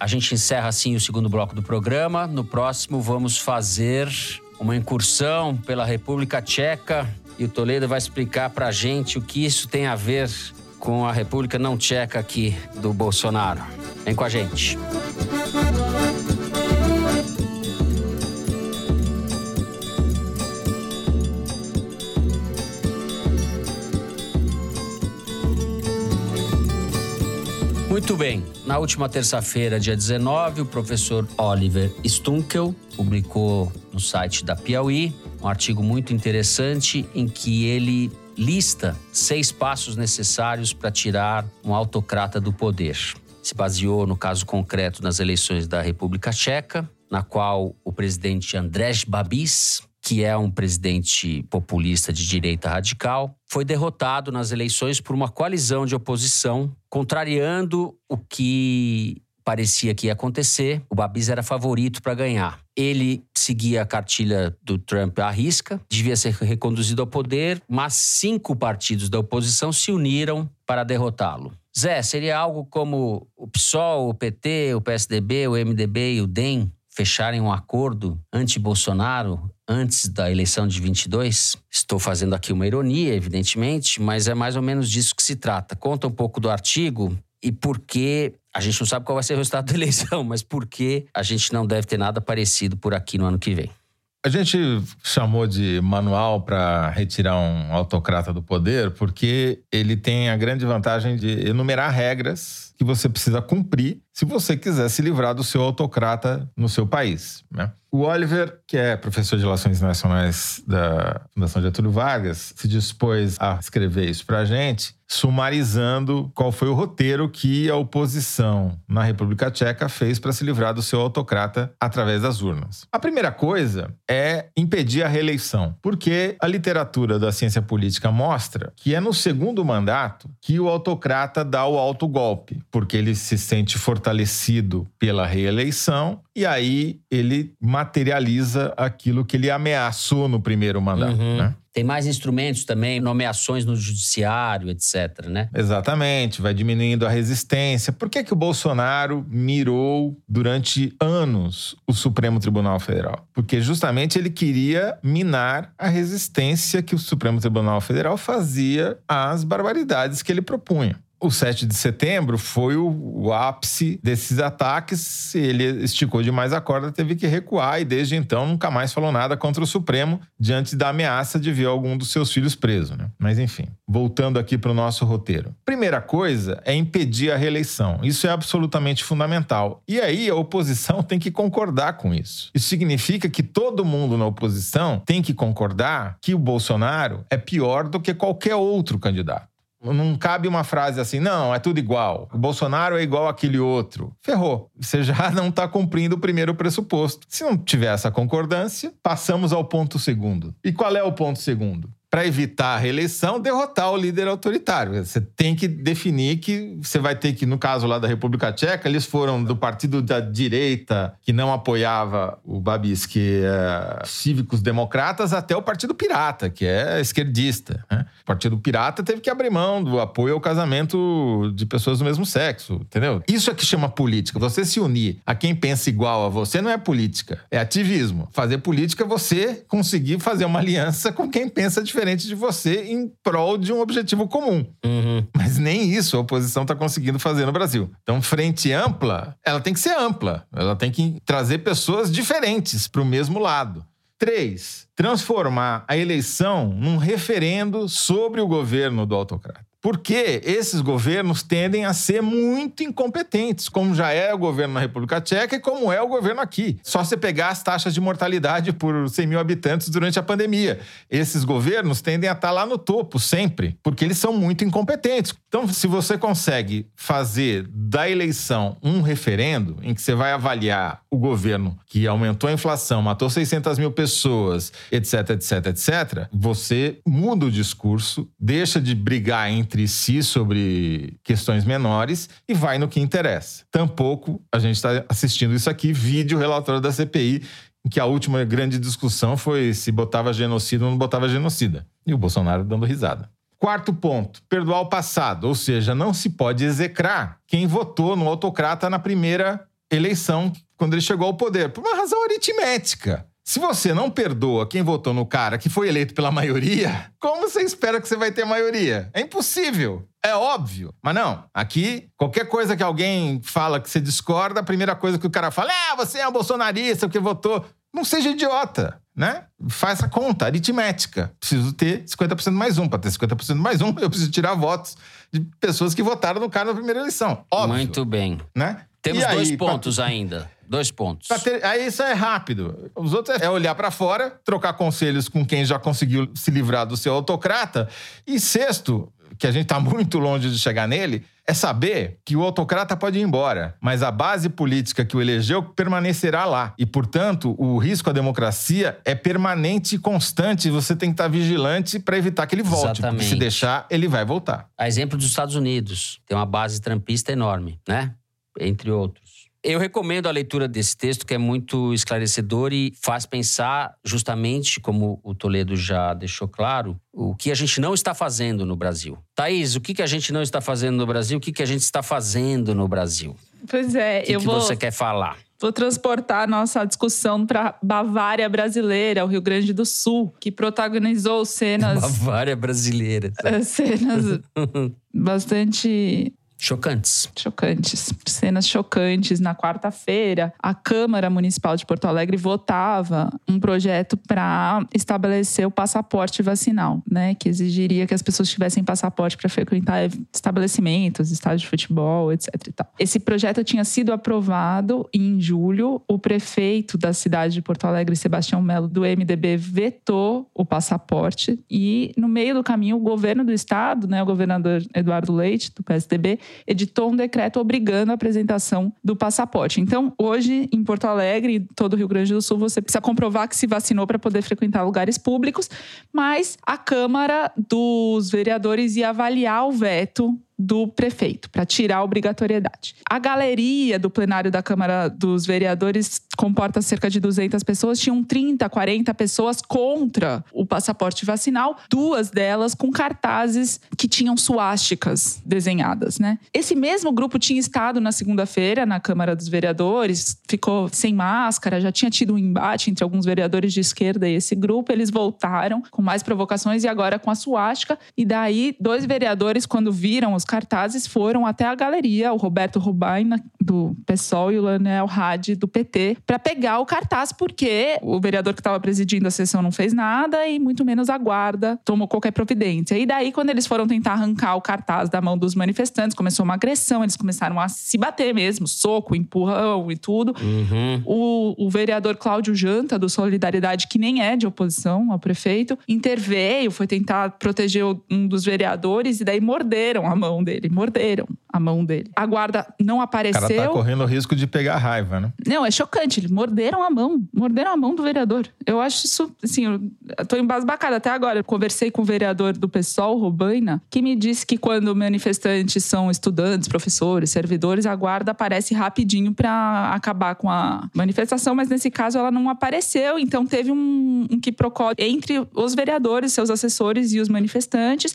A gente encerra, assim, o segundo bloco do programa. No próximo, vamos fazer uma incursão pela República Tcheca. E o Toledo vai explicar para a gente o que isso tem a ver com a República não Tcheca aqui do Bolsonaro. Vem com a gente. Muito bem, na última terça-feira, dia dezenove, o professor Oliver Stunkel publicou no site da Piauí um artigo muito interessante em que ele lista seis passos necessários para tirar um autocrata do poder. Se baseou, no caso concreto, nas eleições da República Tcheca, na qual o presidente Andrej Babiš, que é um presidente populista de direita radical, foi derrotado nas eleições por uma coalizão de oposição, contrariando o que parecia que ia acontecer. O Babiš era favorito para ganhar. Ele seguia a cartilha do Trump à risca, devia ser reconduzido ao poder, mas cinco partidos da oposição se uniram para derrotá-lo. Zé, seria algo como o P SOL, o P T, o P S D B, o M D B e o D E M fecharem um acordo anti-Bolsonaro antes da eleição de vinte e dois? Estou fazendo aqui uma ironia, evidentemente, mas é mais ou menos disso que se trata. Conta um pouco do artigo e por que... A gente não sabe qual vai ser o resultado da eleição, mas por que a gente não deve ter nada parecido por aqui no ano que vem. A gente chamou de manual para retirar um autocrata do poder porque ele tem a grande vantagem de enumerar regras que você precisa cumprir se você quiser se livrar do seu autocrata no seu país, né? O Oliver, que é professor de Relações Internacionais da Fundação Getúlio Vargas, se dispôs a escrever isso para a gente, sumarizando qual foi o roteiro que a oposição na República Tcheca fez para se livrar do seu autocrata através das urnas. A primeira coisa é impedir a reeleição, porque a literatura da ciência política mostra que é no segundo mandato que o autocrata dá o autogolpe, porque ele se sente fortalecido pela reeleição e aí ele materializa aquilo que ele ameaçou no primeiro mandato, uhum. né? Tem mais instrumentos também, nomeações no judiciário, etcétera, né? Exatamente, vai diminuindo a resistência. Por que que o Bolsonaro mirou durante anos o Supremo Tribunal Federal? Porque justamente ele queria minar a resistência que o Supremo Tribunal Federal fazia às barbaridades que ele propunha. O sete de setembro foi o, o ápice desses ataques. Ele esticou demais a corda, teve que recuar e desde então nunca mais falou nada contra o Supremo diante da ameaça de ver algum dos seus filhos preso, né? Mas enfim, voltando aqui para o nosso roteiro. Primeira coisa é impedir a reeleição. Isso é absolutamente fundamental. E aí a oposição tem que concordar com isso. Isso significa que todo mundo na oposição tem que concordar que o Bolsonaro é pior do que qualquer outro candidato. Não cabe uma frase assim, não, é tudo igual. O Bolsonaro é igual aquele outro. Ferrou. Você já não está cumprindo o primeiro pressuposto. Se não tiver essa concordância, passamos ao ponto segundo. E qual é o ponto segundo? Para evitar a reeleição, derrotar o líder autoritário. Você tem que definir que você vai ter que, no caso lá da República Tcheca, eles foram do partido da direita, que não apoiava o Babiš, que é cívicos democratas, até o partido pirata, que é esquerdista. Né? O partido pirata teve que abrir mão do apoio ao casamento de pessoas do mesmo sexo, entendeu? Isso é que chama política. Você se unir a quem pensa igual a você não é política, é ativismo. Fazer política é você conseguir fazer uma aliança com quem pensa diferente. diferente de você em prol de um objetivo comum. Uhum. Mas nem isso a oposição está conseguindo fazer no Brasil. Então, frente ampla, ela tem que ser ampla. Ela tem que trazer pessoas diferentes para o mesmo lado. Três, transformar a eleição num referendo sobre o governo do autocrata. Porque esses governos tendem a ser muito incompetentes, como já é o governo na República Tcheca e como é o governo aqui. Só você pegar as taxas de mortalidade por cem mil habitantes durante a pandemia. Esses governos tendem a estar lá no topo sempre, porque eles são muito incompetentes. Então, se você consegue fazer da eleição um referendo em que você vai avaliar o governo que aumentou a inflação, matou seiscentas mil pessoas, etc, etc, etcétera, você muda o discurso, deixa de brigar entre si sobre questões menores e vai no que interessa. Tampouco a gente está assistindo isso aqui, vídeo relatório da C P I, em que a última grande discussão foi se botava genocida ou não botava genocida. E o Bolsonaro dando risada. Quarto ponto, perdoar o passado, ou seja, não se pode execrar quem votou no autocrata na primeira eleição, quando ele chegou ao poder, por uma razão aritmética. Se você não perdoa quem votou no cara que foi eleito pela maioria, como você espera que você vai ter maioria? É impossível, é óbvio. Mas não, aqui, qualquer coisa que alguém fala que você discorda, a primeira coisa que o cara fala é ah, você é um bolsonarista porque votou. Não seja idiota, né? Faz a conta aritmética. Preciso ter cinquenta por cento mais um. Para ter cinquenta por cento mais um, eu preciso tirar votos de pessoas que votaram no cara na primeira eleição. Óbvio. Muito bem. Né? Temos aí, dois pontos pra... ainda. Dois pontos. Ter... Aí isso é rápido. Os outros é olhar para fora, trocar conselhos com quem já conseguiu se livrar do seu autocrata. E sexto, que a gente está muito longe de chegar nele, é saber que o autocrata pode ir embora, mas a base política que o elegeu permanecerá lá. E, portanto, o risco à democracia é permanente e constante. Você tem que estar vigilante para evitar que ele volte. Exatamente. Porque se deixar, ele vai voltar. A exemplo dos Estados Unidos. Tem uma base trampista enorme, né? Entre outros. Eu recomendo a leitura desse texto, que é muito esclarecedor e faz pensar justamente, como o Toledo já deixou claro, o que a gente não está fazendo no Brasil. Thaís, o que, que a gente não está fazendo no Brasil? O que, que a gente está fazendo no Brasil? Pois é, eu vou... O que, que você quer falar? Vou transportar a nossa discussão para a Bavária brasileira, o Rio Grande do Sul, que protagonizou cenas... Bavária brasileira. Tá? Cenas bastante... Chocantes. Chocantes. Cenas chocantes. Na quarta-feira, a Câmara Municipal de Porto Alegre votava um projeto para estabelecer o passaporte vacinal, né? Que exigiria que as pessoas tivessem passaporte para frequentar estabelecimentos, estádios de futebol, etcétera e tal. Esse projeto tinha sido aprovado em julho. O prefeito da cidade de Porto Alegre, Sebastião Melo, do M D B, vetou o passaporte. E, no meio do caminho, o governo do estado, né? O governador Eduardo Leite, do P S D B, editou um decreto obrigando a apresentação do passaporte. Então, hoje, em Porto Alegre e todo o Rio Grande do Sul, você precisa comprovar que se vacinou para poder frequentar lugares públicos, mas a Câmara dos Vereadores ia avaliar o veto do prefeito, para tirar a obrigatoriedade. A galeria do plenário da Câmara dos Vereadores comporta cerca de duzentas pessoas, tinham trinta, quarenta pessoas contra o passaporte vacinal, duas delas com cartazes que tinham suásticas desenhadas, né? Esse mesmo grupo tinha estado na segunda-feira na Câmara dos Vereadores, ficou sem máscara, já tinha tido um embate entre alguns vereadores de esquerda e esse grupo, eles voltaram com mais provocações e agora com a suástica, e daí dois vereadores, quando viram os cartazes foram até a galeria, o Roberto Robaina, do P SOL, e o Leonel Hadi, do P T, para pegar o cartaz, porque o vereador que estava presidindo a sessão não fez nada e muito menos a guarda tomou qualquer providência. E daí, quando eles foram tentar arrancar o cartaz da mão dos manifestantes, começou uma agressão, eles começaram a se bater mesmo, soco, empurrão e tudo. Uhum. O, o vereador Cláudio Janta, do Solidariedade, que nem é de oposição ao prefeito, interveio, foi tentar proteger um dos vereadores e daí morderam a mão dele, morderam a mão dele. A guarda não apareceu. O cara tá correndo o risco de pegar raiva, né? Não, é chocante, eles morderam a mão, morderam a mão do vereador. Eu acho isso, assim, eu tô embasbacada até agora. Eu conversei com o vereador do P SOL, Robaina, que me disse que quando manifestantes são estudantes, professores, servidores, a guarda aparece rapidinho pra acabar com a manifestação, mas nesse caso ela não apareceu, então teve um, um quiprocó entre os vereadores, seus assessores e os manifestantes.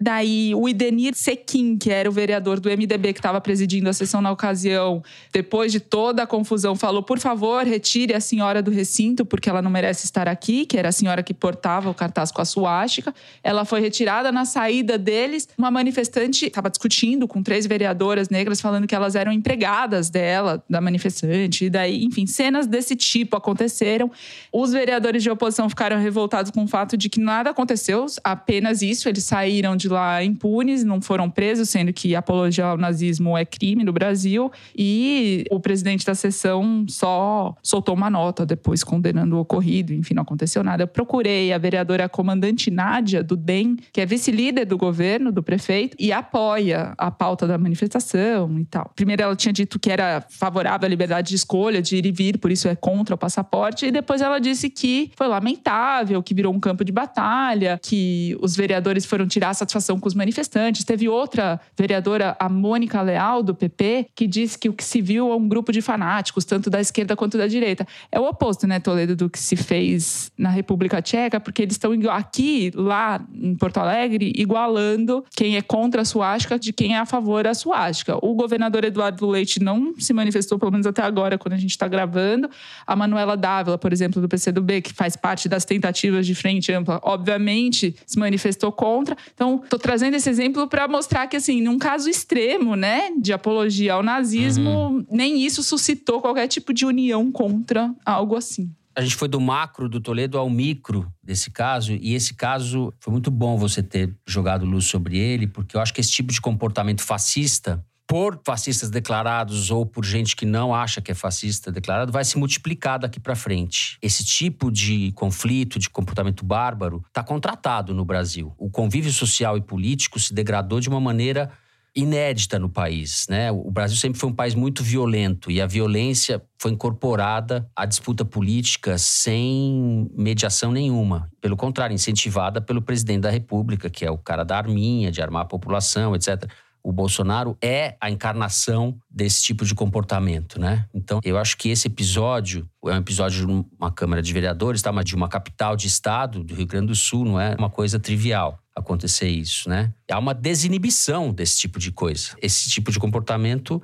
Daí o Idenir Sequim, que era o vereador do M D B que estava presidindo a sessão na ocasião, depois de toda a confusão, falou: por favor, retire a senhora do recinto, porque ela não merece estar aqui, que era a senhora que portava o cartaz com a suástica. Ela foi retirada. Na saída deles, uma manifestante estava discutindo com três vereadoras negras, falando que elas eram empregadas dela, da manifestante. E daí, enfim, cenas desse tipo aconteceram. Os vereadores de oposição ficaram revoltados com o fato de que nada aconteceu, apenas isso. Eles saíram de lá impunes, não foram presos, sendo que apologia ao nazismo é crime no Brasil, e o presidente da sessão só soltou uma nota depois condenando o ocorrido, enfim, não aconteceu nada. Eu procurei a vereadora comandante Nádia, do D E M, que é vice-líder do governo, do prefeito, e apoia a pauta da manifestação e tal. Primeiro ela tinha dito que era favorável à liberdade de escolha, de ir e vir, por isso é contra o passaporte, e depois ela disse que foi lamentável, que virou um campo de batalha, que os vereadores foram tirar satisfação com os manifestantes. Teve outra vereadora, a Mônica Leal, do P P, que disse que o que se viu é um grupo de fanáticos, tanto da esquerda quanto da direita. É o oposto, né, Toledo, do que se fez na República Tcheca, porque eles estão aqui, lá em Porto Alegre, igualando quem é contra a suástica de quem é a favor da suástica. O governador Eduardo Leite não se manifestou, pelo menos até agora, quando a gente está gravando. A Manuela Dávila, por exemplo, do P C do B, que faz parte das tentativas de frente ampla, obviamente se manifestou contra. Então, tô trazendo esse exemplo para mostrar que, assim, num caso extremo, né, de apologia ao nazismo, uhum. nem isso suscitou qualquer tipo de união contra algo assim. A gente foi do macro do Toledo ao micro desse caso, e esse caso foi muito bom você ter jogado luz sobre ele, porque eu acho que esse tipo de comportamento fascista, por fascistas declarados ou por gente que não acha que é fascista declarado, vai se multiplicar daqui para frente. Esse tipo de conflito, de comportamento bárbaro, está contratado no Brasil. O convívio social e político se degradou de uma maneira inédita no país, né? O Brasil sempre foi um país muito violento e a violência foi incorporada à disputa política sem mediação nenhuma. Pelo contrário, incentivada pelo presidente da República, que é o cara da arminha, de armar a população, etcétera O Bolsonaro é a encarnação desse tipo de comportamento, né? Então, eu acho que esse episódio é um episódio de uma Câmara de Vereadores, tá? Mas de uma capital de estado, do Rio Grande do Sul, não é uma coisa trivial acontecer isso, né? Há uma desinibição desse tipo de coisa. Esse tipo de comportamento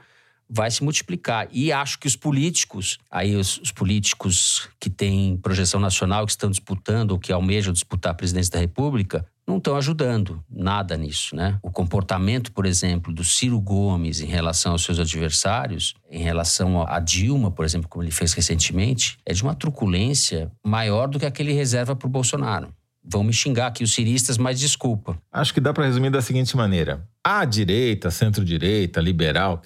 vai se multiplicar. E acho que os políticos, aí os, os políticos que têm projeção nacional, que estão disputando ou que almejam disputar a presidência da República, não estão ajudando nada nisso, né? O comportamento, por exemplo, do Ciro Gomes em relação aos seus adversários, em relação a Dilma, por exemplo, como ele fez recentemente, é de uma truculência maior do que aquele reserva para o Bolsonaro. Vão me xingar aqui os ciristas, mas desculpa. Acho que dá para resumir da seguinte maneira. A direita, centro-direita, liberal,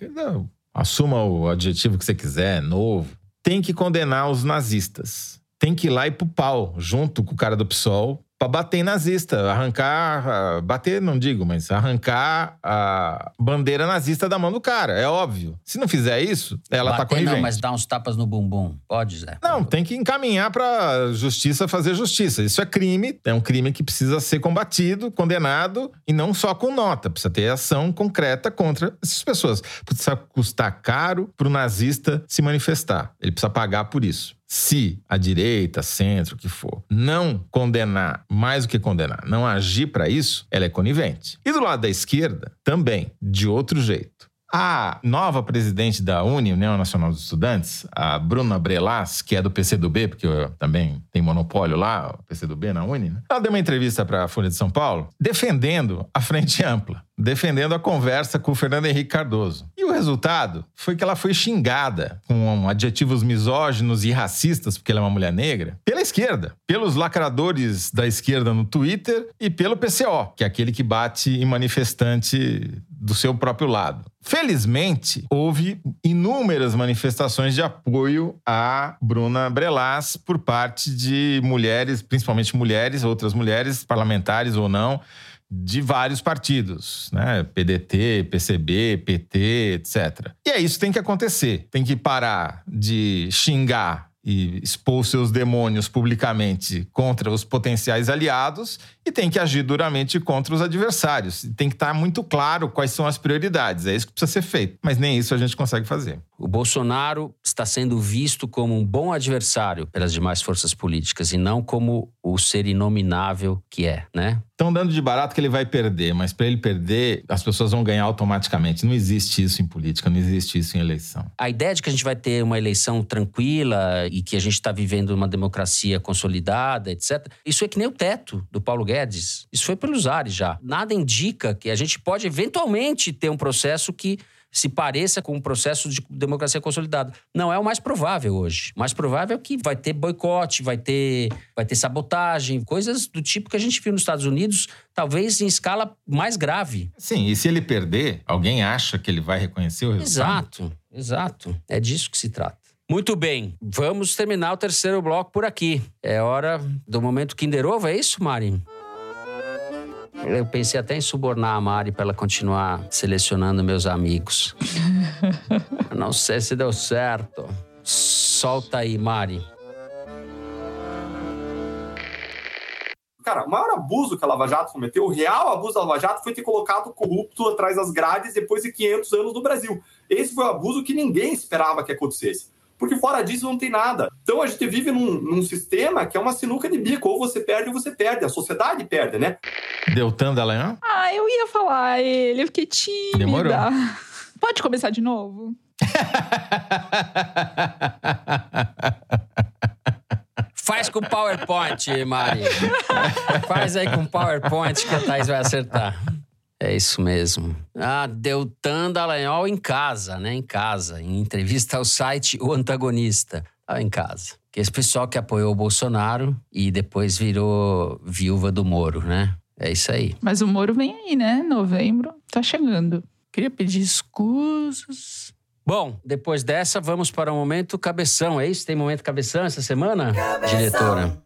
assuma o adjetivo que você quiser, novo, tem que condenar os nazistas. Tem que ir lá e pro pau, junto com o cara do P SOL, para bater em nazista, arrancar... Bater, não digo, mas arrancar a bandeira nazista da mão do cara. É óbvio. Se não fizer isso, ela bater, tá conivente. Não, mas dá uns tapas no bumbum. Pode, Zé? Não, tem que encaminhar pra justiça fazer justiça. Isso é crime. É um crime que precisa ser combatido, condenado, e não só com nota. Precisa ter ação concreta contra essas pessoas. Precisa custar caro pro nazista se manifestar. Ele precisa pagar por isso. Se a direita, centro, o que for, não condenar, mais do que condenar, não agir para isso, ela é conivente. E do lado da esquerda, também, de outro jeito. A nova presidente da UNE, União Nacional dos Estudantes, a Bruna Brelas, que é do P C do B, porque eu também tem monopólio lá, o P C do B na UNE, né? Ela deu uma entrevista para a Folha de São Paulo defendendo a Frente Ampla, defendendo a conversa com o Fernando Henrique Cardoso. E o resultado foi que ela foi xingada com adjetivos misóginos e racistas, porque ela é uma mulher negra, pela esquerda, pelos lacradores da esquerda no Twitter e pelo P C O, que é aquele que bate em manifestante do seu próprio lado. Felizmente, houve inúmeras manifestações de apoio a Bruna Brelas por parte de mulheres, principalmente mulheres, outras mulheres, parlamentares ou não, de vários partidos, né? P D T, P C B, P T, etcétera. E é isso que tem que acontecer. Tem que parar de xingar e expor seus demônios publicamente contra os potenciais aliados e tem que agir duramente contra os adversários. Tem que estar muito claro quais são as prioridades. É isso que precisa ser feito. Mas nem isso a gente consegue fazer. O Bolsonaro está sendo visto como um bom adversário pelas demais forças políticas e não como o ser inominável que é, né? Estão dando de barato que ele vai perder, mas para ele perder, as pessoas vão ganhar automaticamente. Não existe isso em política, não existe isso em eleição. A ideia de que a gente vai ter uma eleição tranquila e que a gente está vivendo uma democracia consolidada, etcétera, isso é que nem o teto do Paulo Guedes. Isso foi pelos ares já. Nada indica que a gente pode eventualmente ter um processo que se pareça com um processo de democracia consolidada. Não é o mais provável hoje. O mais provável é que vai ter boicote, vai ter, vai ter sabotagem, coisas do tipo que a gente viu nos Estados Unidos, talvez em escala mais grave. Sim, e se ele perder, alguém acha que ele vai reconhecer o resultado? Exato, exato. É disso que se trata. Muito bem, vamos terminar o terceiro bloco por aqui. É hora do momento Kinder Ovo, é isso, Mari? Eu pensei até em subornar a Mari para ela continuar selecionando meus amigos. Não sei se deu certo. Solta aí, Mari. Cara, o maior abuso que a Lava Jato cometeu, o real abuso da Lava Jato, foi ter colocado o corrupto atrás das grades depois de quinhentos anos do Brasil. Esse foi o abuso que ninguém esperava que acontecesse. Porque fora disso não tem nada. Então a gente vive num, num sistema que é uma sinuca de bico. Ou você perde ou você perde. A sociedade perde, né? Deltan Dallagnol? Ah, eu ia falar ele. Eu fiquei tímida. Demorou. Pode começar de novo? Faz com o PowerPoint, Mari. Faz aí com o PowerPoint que a Thaís vai acertar. É isso mesmo. Ah, Deltan Dallagnol em casa, né? Em casa. Em entrevista ao site O Antagonista. Ah, em casa. Que esse pessoal que apoiou o Bolsonaro e depois virou viúva do Moro, né? É isso aí. Mas o Moro vem aí, né? Novembro. Tá chegando. Queria pedir escusos. Bom, depois dessa, vamos para o Momento Cabeção. É isso? Tem Momento Cabeção essa semana, cabeção. Diretora?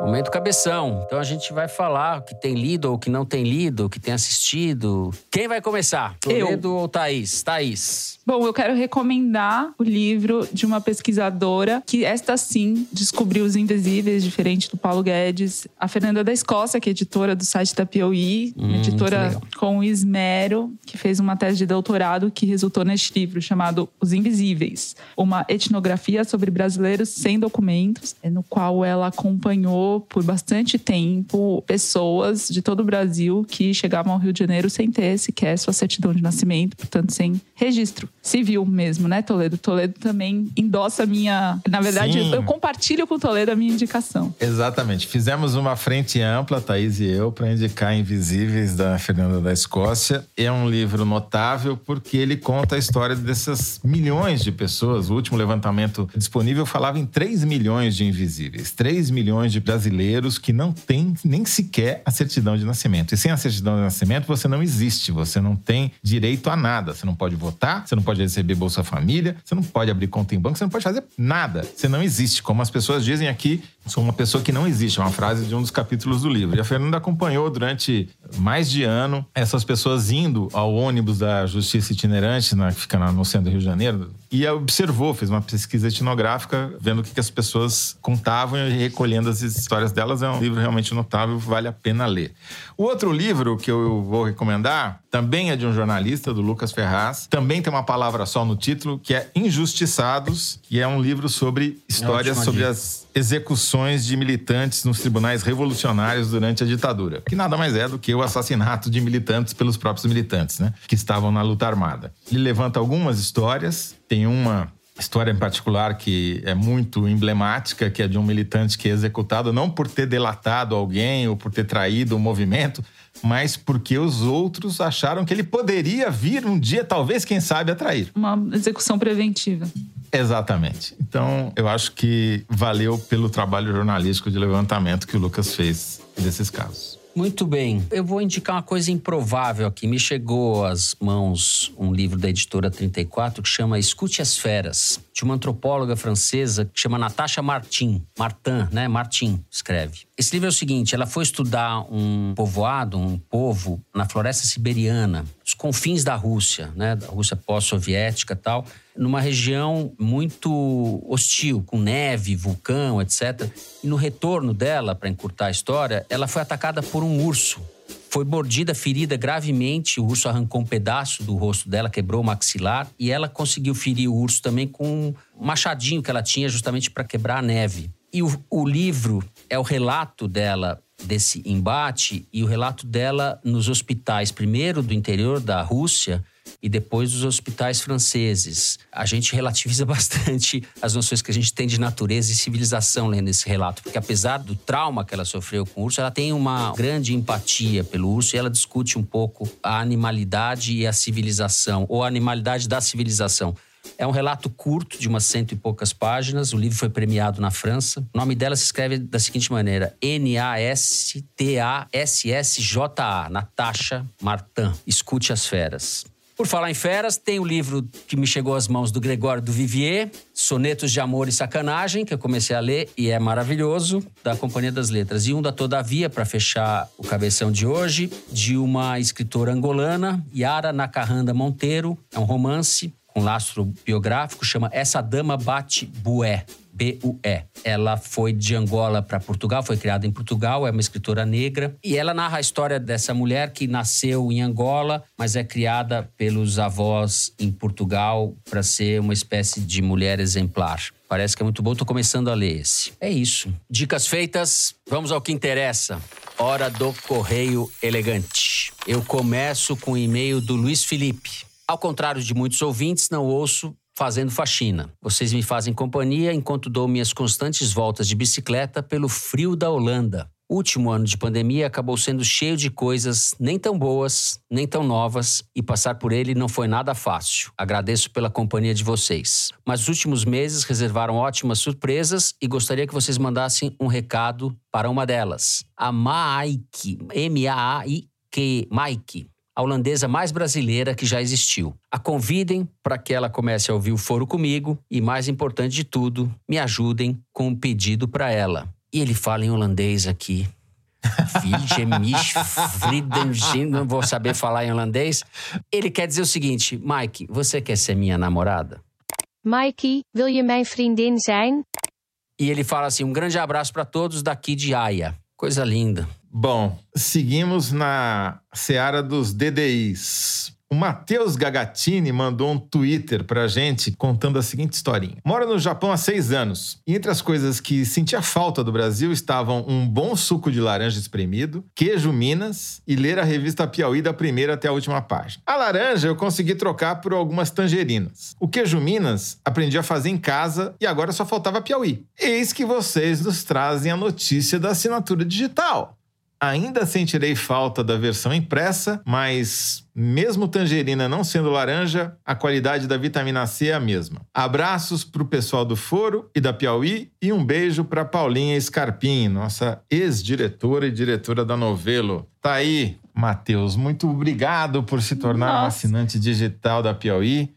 Momento Cabeção. Então a gente vai falar o que tem lido ou o que não tem lido, o que tem assistido. Quem vai começar? Toledo ou Thaís? Thaís. Bom, eu quero recomendar o livro de uma pesquisadora que esta sim descobriu os invisíveis, diferente do Paulo Guedes. A Fernanda da Escócia, que é editora do site da Piauí, hum, editora com esmero, que fez uma tese de doutorado que resultou neste livro chamado Os Invisíveis. Uma etnografia sobre brasileiros sem documentos, no qual ela acompanhou por bastante tempo pessoas de todo o Brasil que chegavam ao Rio de Janeiro sem ter sequer sua certidão de nascimento, portanto sem registro civil mesmo, né, Toledo? Toledo também endossa a minha... Na verdade, Sim. eu compartilho com o Toledo a minha indicação. Exatamente. Fizemos uma frente ampla, Thaís e eu, para indicar Invisíveis, da Fernanda da Escócia. É um livro notável porque ele conta a história dessas milhões de pessoas. O último levantamento disponível falava em três milhões de invisíveis. três milhões de brasileiros que não têm nem sequer a certidão de nascimento. E sem a certidão de nascimento, você não existe, você não tem direito a nada. Você não pode votar, você não pode receber Bolsa Família, você não pode abrir conta em banco, você não pode fazer nada. Você não existe. Como as pessoas dizem aqui, sou uma pessoa que não existe. É uma frase de um dos capítulos do livro. E a Fernanda acompanhou durante mais de ano essas pessoas indo ao ônibus da Justiça Itinerante, na, que fica no centro do Rio de Janeiro, e observou, fez uma pesquisa etnográfica, vendo o que as pessoas contavam e recolhendo as histórias delas. É um livro realmente notável, vale a pena ler. O outro livro que eu vou recomendar também é de um jornalista, do Lucas Ferraz. Também tem uma palavra só no título, que é Injustiçados, que é um livro sobre histórias, sobre as execuções execuções de militantes nos tribunais revolucionários durante a ditadura, que nada mais é do que o assassinato de militantes pelos próprios militantes, né, que estavam na luta armada. Ele levanta algumas histórias, tem uma história em particular que é muito emblemática, que é de um militante que é executado não por ter delatado alguém ou por ter traído o movimento, mas porque os outros acharam que ele poderia vir um dia, talvez, quem sabe, a trair. Uma execução preventiva. Exatamente. Então, eu acho que valeu pelo trabalho jornalístico de levantamento que o Lucas fez desses casos. Muito bem. Eu vou indicar uma coisa improvável aqui. Me chegou às mãos um livro da editora trinta e quatro que chama Escute as Feras, de uma antropóloga francesa que chama Natasha Martin. Martin, né? Martin escreve. Esse livro é o seguinte, ela foi estudar um povoado, um povo na floresta siberiana, os confins da Rússia, né? Da Rússia pós-soviética e tal, numa região muito hostil, com neve, vulcão, etcétera. E no retorno dela, para encurtar a história, ela foi atacada por um urso. Foi mordida, ferida gravemente, o urso arrancou um pedaço do rosto dela, quebrou o maxilar, e ela conseguiu ferir o urso também com um machadinho que ela tinha justamente para quebrar a neve. E o, o livro é o relato dela desse embate e o relato dela nos hospitais, primeiro do interior da Rússia e depois dos hospitais franceses. A gente relativiza bastante as noções que a gente tem de natureza e civilização lendo esse relato, porque apesar do trauma que ela sofreu com o urso, ela tem uma grande empatia pelo urso e ela discute um pouco a animalidade e a civilização, ou a animalidade da civilização. É um relato curto, de umas cento e poucas páginas. O livro foi premiado na França. O nome dela se escreve da seguinte maneira, N A S T A S S J A, Natasha Martin. Escute as Feras. Por falar em feras, tem o livro que me chegou às mãos do Gregório do Vivier, Sonetos de Amor e Sacanagem, que eu comecei a ler e é maravilhoso, da Companhia das Letras. E um da Todavia, para fechar o cabeção de hoje, de uma escritora angolana, Yara Nacarranda Monteiro. É um romance com lastro biográfico, chama Essa Dama Bate Bué, B U E. Ela foi de Angola para Portugal, foi criada em Portugal, é uma escritora negra. E ela narra a história dessa mulher que nasceu em Angola, mas é criada pelos avós em Portugal para ser uma espécie de mulher exemplar. Parece que é muito bom, estou começando a ler esse. É isso. Dicas feitas, vamos ao que interessa. Hora do Correio Elegante. Eu começo com o e-mail do Luiz Felipe. Ao contrário de muitos ouvintes, não ouço fazendo faxina. Vocês me fazem companhia enquanto dou minhas constantes voltas de bicicleta pelo frio da Holanda. O último ano de pandemia acabou sendo cheio de coisas nem tão boas, nem tão novas, e passar por ele não foi nada fácil. Agradeço pela companhia de vocês. Mas os últimos meses reservaram ótimas surpresas e gostaria que vocês mandassem um recado para uma delas. A Maaike, M A A I Q, Maaike. A holandesa mais brasileira que já existiu. A convidem para que ela comece a ouvir o Foro comigo e, mais importante de tudo, me ajudem com um pedido para ela. E ele fala em holandês aqui. Não vou saber falar em holandês. Ele quer dizer o seguinte, Maaike, você quer ser minha namorada? Maaike, wil je mijn vriendin zijn? E ele fala assim, um grande abraço para todos daqui de Haia. Coisa linda. Bom, seguimos na seara dos D D Is. O Matheus Gagatini mandou um Twitter pra gente contando a seguinte historinha. Moro no Japão há seis anos. E entre as coisas que sentia falta do Brasil estavam um bom suco de laranja espremido, queijo Minas e ler a revista Piauí da primeira até a última página. A laranja eu consegui trocar por algumas tangerinas. O queijo Minas aprendi a fazer em casa e agora só faltava Piauí. Eis que vocês nos trazem a notícia da assinatura digital. Ainda sentirei falta da versão impressa, mas mesmo tangerina não sendo laranja, a qualidade da vitamina C é a mesma. Abraços pro pessoal do Foro e da Piauí e um beijo pra Paulinha Scarpim, nossa ex-diretora e diretora da Novelo. Tá aí, Matheus, muito obrigado por se tornar nossa. Um assinante digital da Piauí.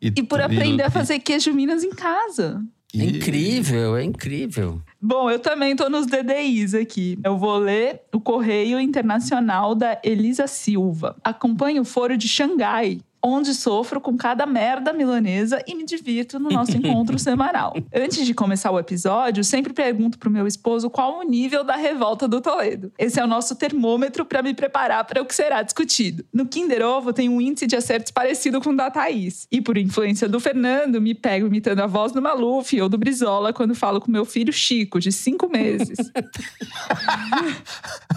E, e por aprender e... a fazer queijo Minas em casa. É incrível, é incrível. Bom, eu também estou nos D D Is aqui. Eu vou ler o Correio Internacional da Elisa Silva. Acompanho o Foro de Xangai. onde sofro com cada merda milanesa e me divirto no nosso encontro semanal. Antes de começar o episódio, sempre pergunto pro meu esposo qual o nível da revolta do Toledo. Esse é o nosso termômetro para me preparar para o que será discutido. No Kinder Ovo tem um índice de acertos parecido com o da Thaís. E por influência do Fernando, me pego imitando a voz do Maluf ou do Brizola quando falo com meu filho Chico, de cinco meses.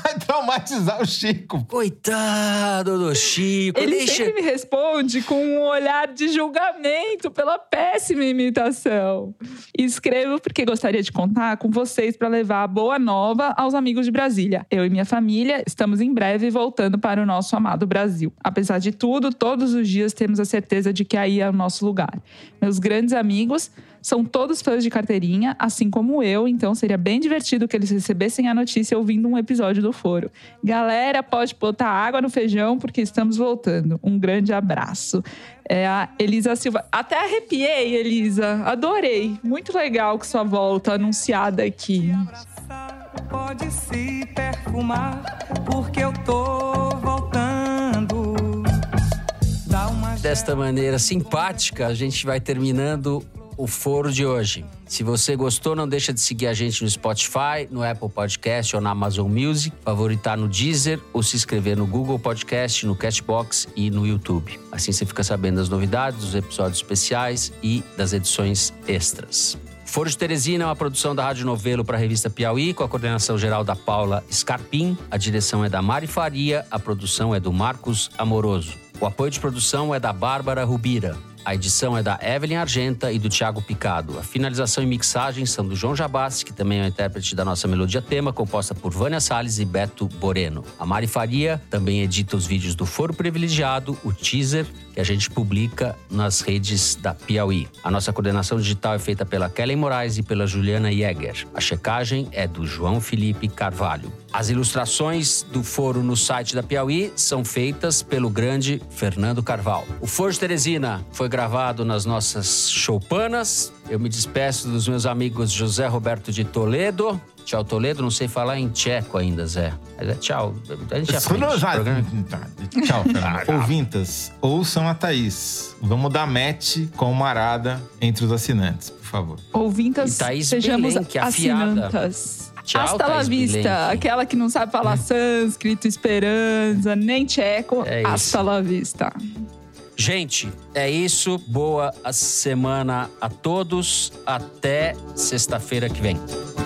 Vai traumatizar o Chico. Coitado do Chico. Ele deixa... sempre me responde com um olhar de julgamento pela péssima imitação. E escrevo porque gostaria de contar com vocês para levar a boa nova aos amigos de Brasília. Eu e minha família estamos em breve voltando para o nosso amado Brasil. Apesar de tudo, todos os dias temos a certeza de que aí é o nosso lugar. Meus grandes amigos são todos fãs de carteirinha, assim como eu, então seria bem divertido que eles recebessem a notícia ouvindo um episódio do Foro. Galera, pode botar água no feijão porque estamos voltando. Um grande abraço. É a Elisa Silva. Até arrepiei, Elisa. Adorei. Muito legal que sua volta anunciada aqui. Pode se perfumar porque eu tô voltando. Desta maneira simpática, a gente vai terminando o foro de hoje. Se você gostou, não deixa de seguir a gente no Spotify, no Apple Podcast ou na Amazon Music, favoritar no Deezer ou se inscrever no Google Podcast, no Castbox e no YouTube. Assim você fica sabendo das novidades, dos episódios especiais e das edições extras. Foro de Teresina é uma produção da Rádio Novelo para a revista Piauí, com a coordenação geral da Paula Scarpim. A direção é da Mari Faria, a produção é do Marcos Amoroso. O apoio de produção é da Bárbara Rubira. A edição é da Evelyn Argenta e do Thiago Picado. A finalização e mixagem são do João Jabás, que também é o intérprete da nossa melodia tema, composta por Vânia Salles e Beto Boreno. A Mari Faria também edita os vídeos do Foro Privilegiado, o teaser, que a gente publica nas redes da Piauí. A nossa coordenação digital é feita pela Kellen Moraes e pela Juliana Jäger. A checagem é do João Felipe Carvalho. As ilustrações do Foro no site da Piauí são feitas pelo grande Fernando Carvalho. O Foro de Teresina foi gravado nas nossas choupanas. Eu me despeço dos meus amigos José Roberto de Toledo. Tchau, Toledo. Não sei falar em tcheco ainda, Zé. Mas é tchau. A gente aprende. Já... Tchau, Fernando. Ouvintas, ouçam a Thaís. Vamos dar match com uma arada entre os assinantes, por favor. Ouvintas, sejamos Bilenky, assinantas. Tchau, hasta la vista, Bilenky. Aquela que não sabe falar sânscrito, esperança, nem tcheco, é hasta la vista. Gente, é isso. Boa semana a todos. Até sexta-feira que vem.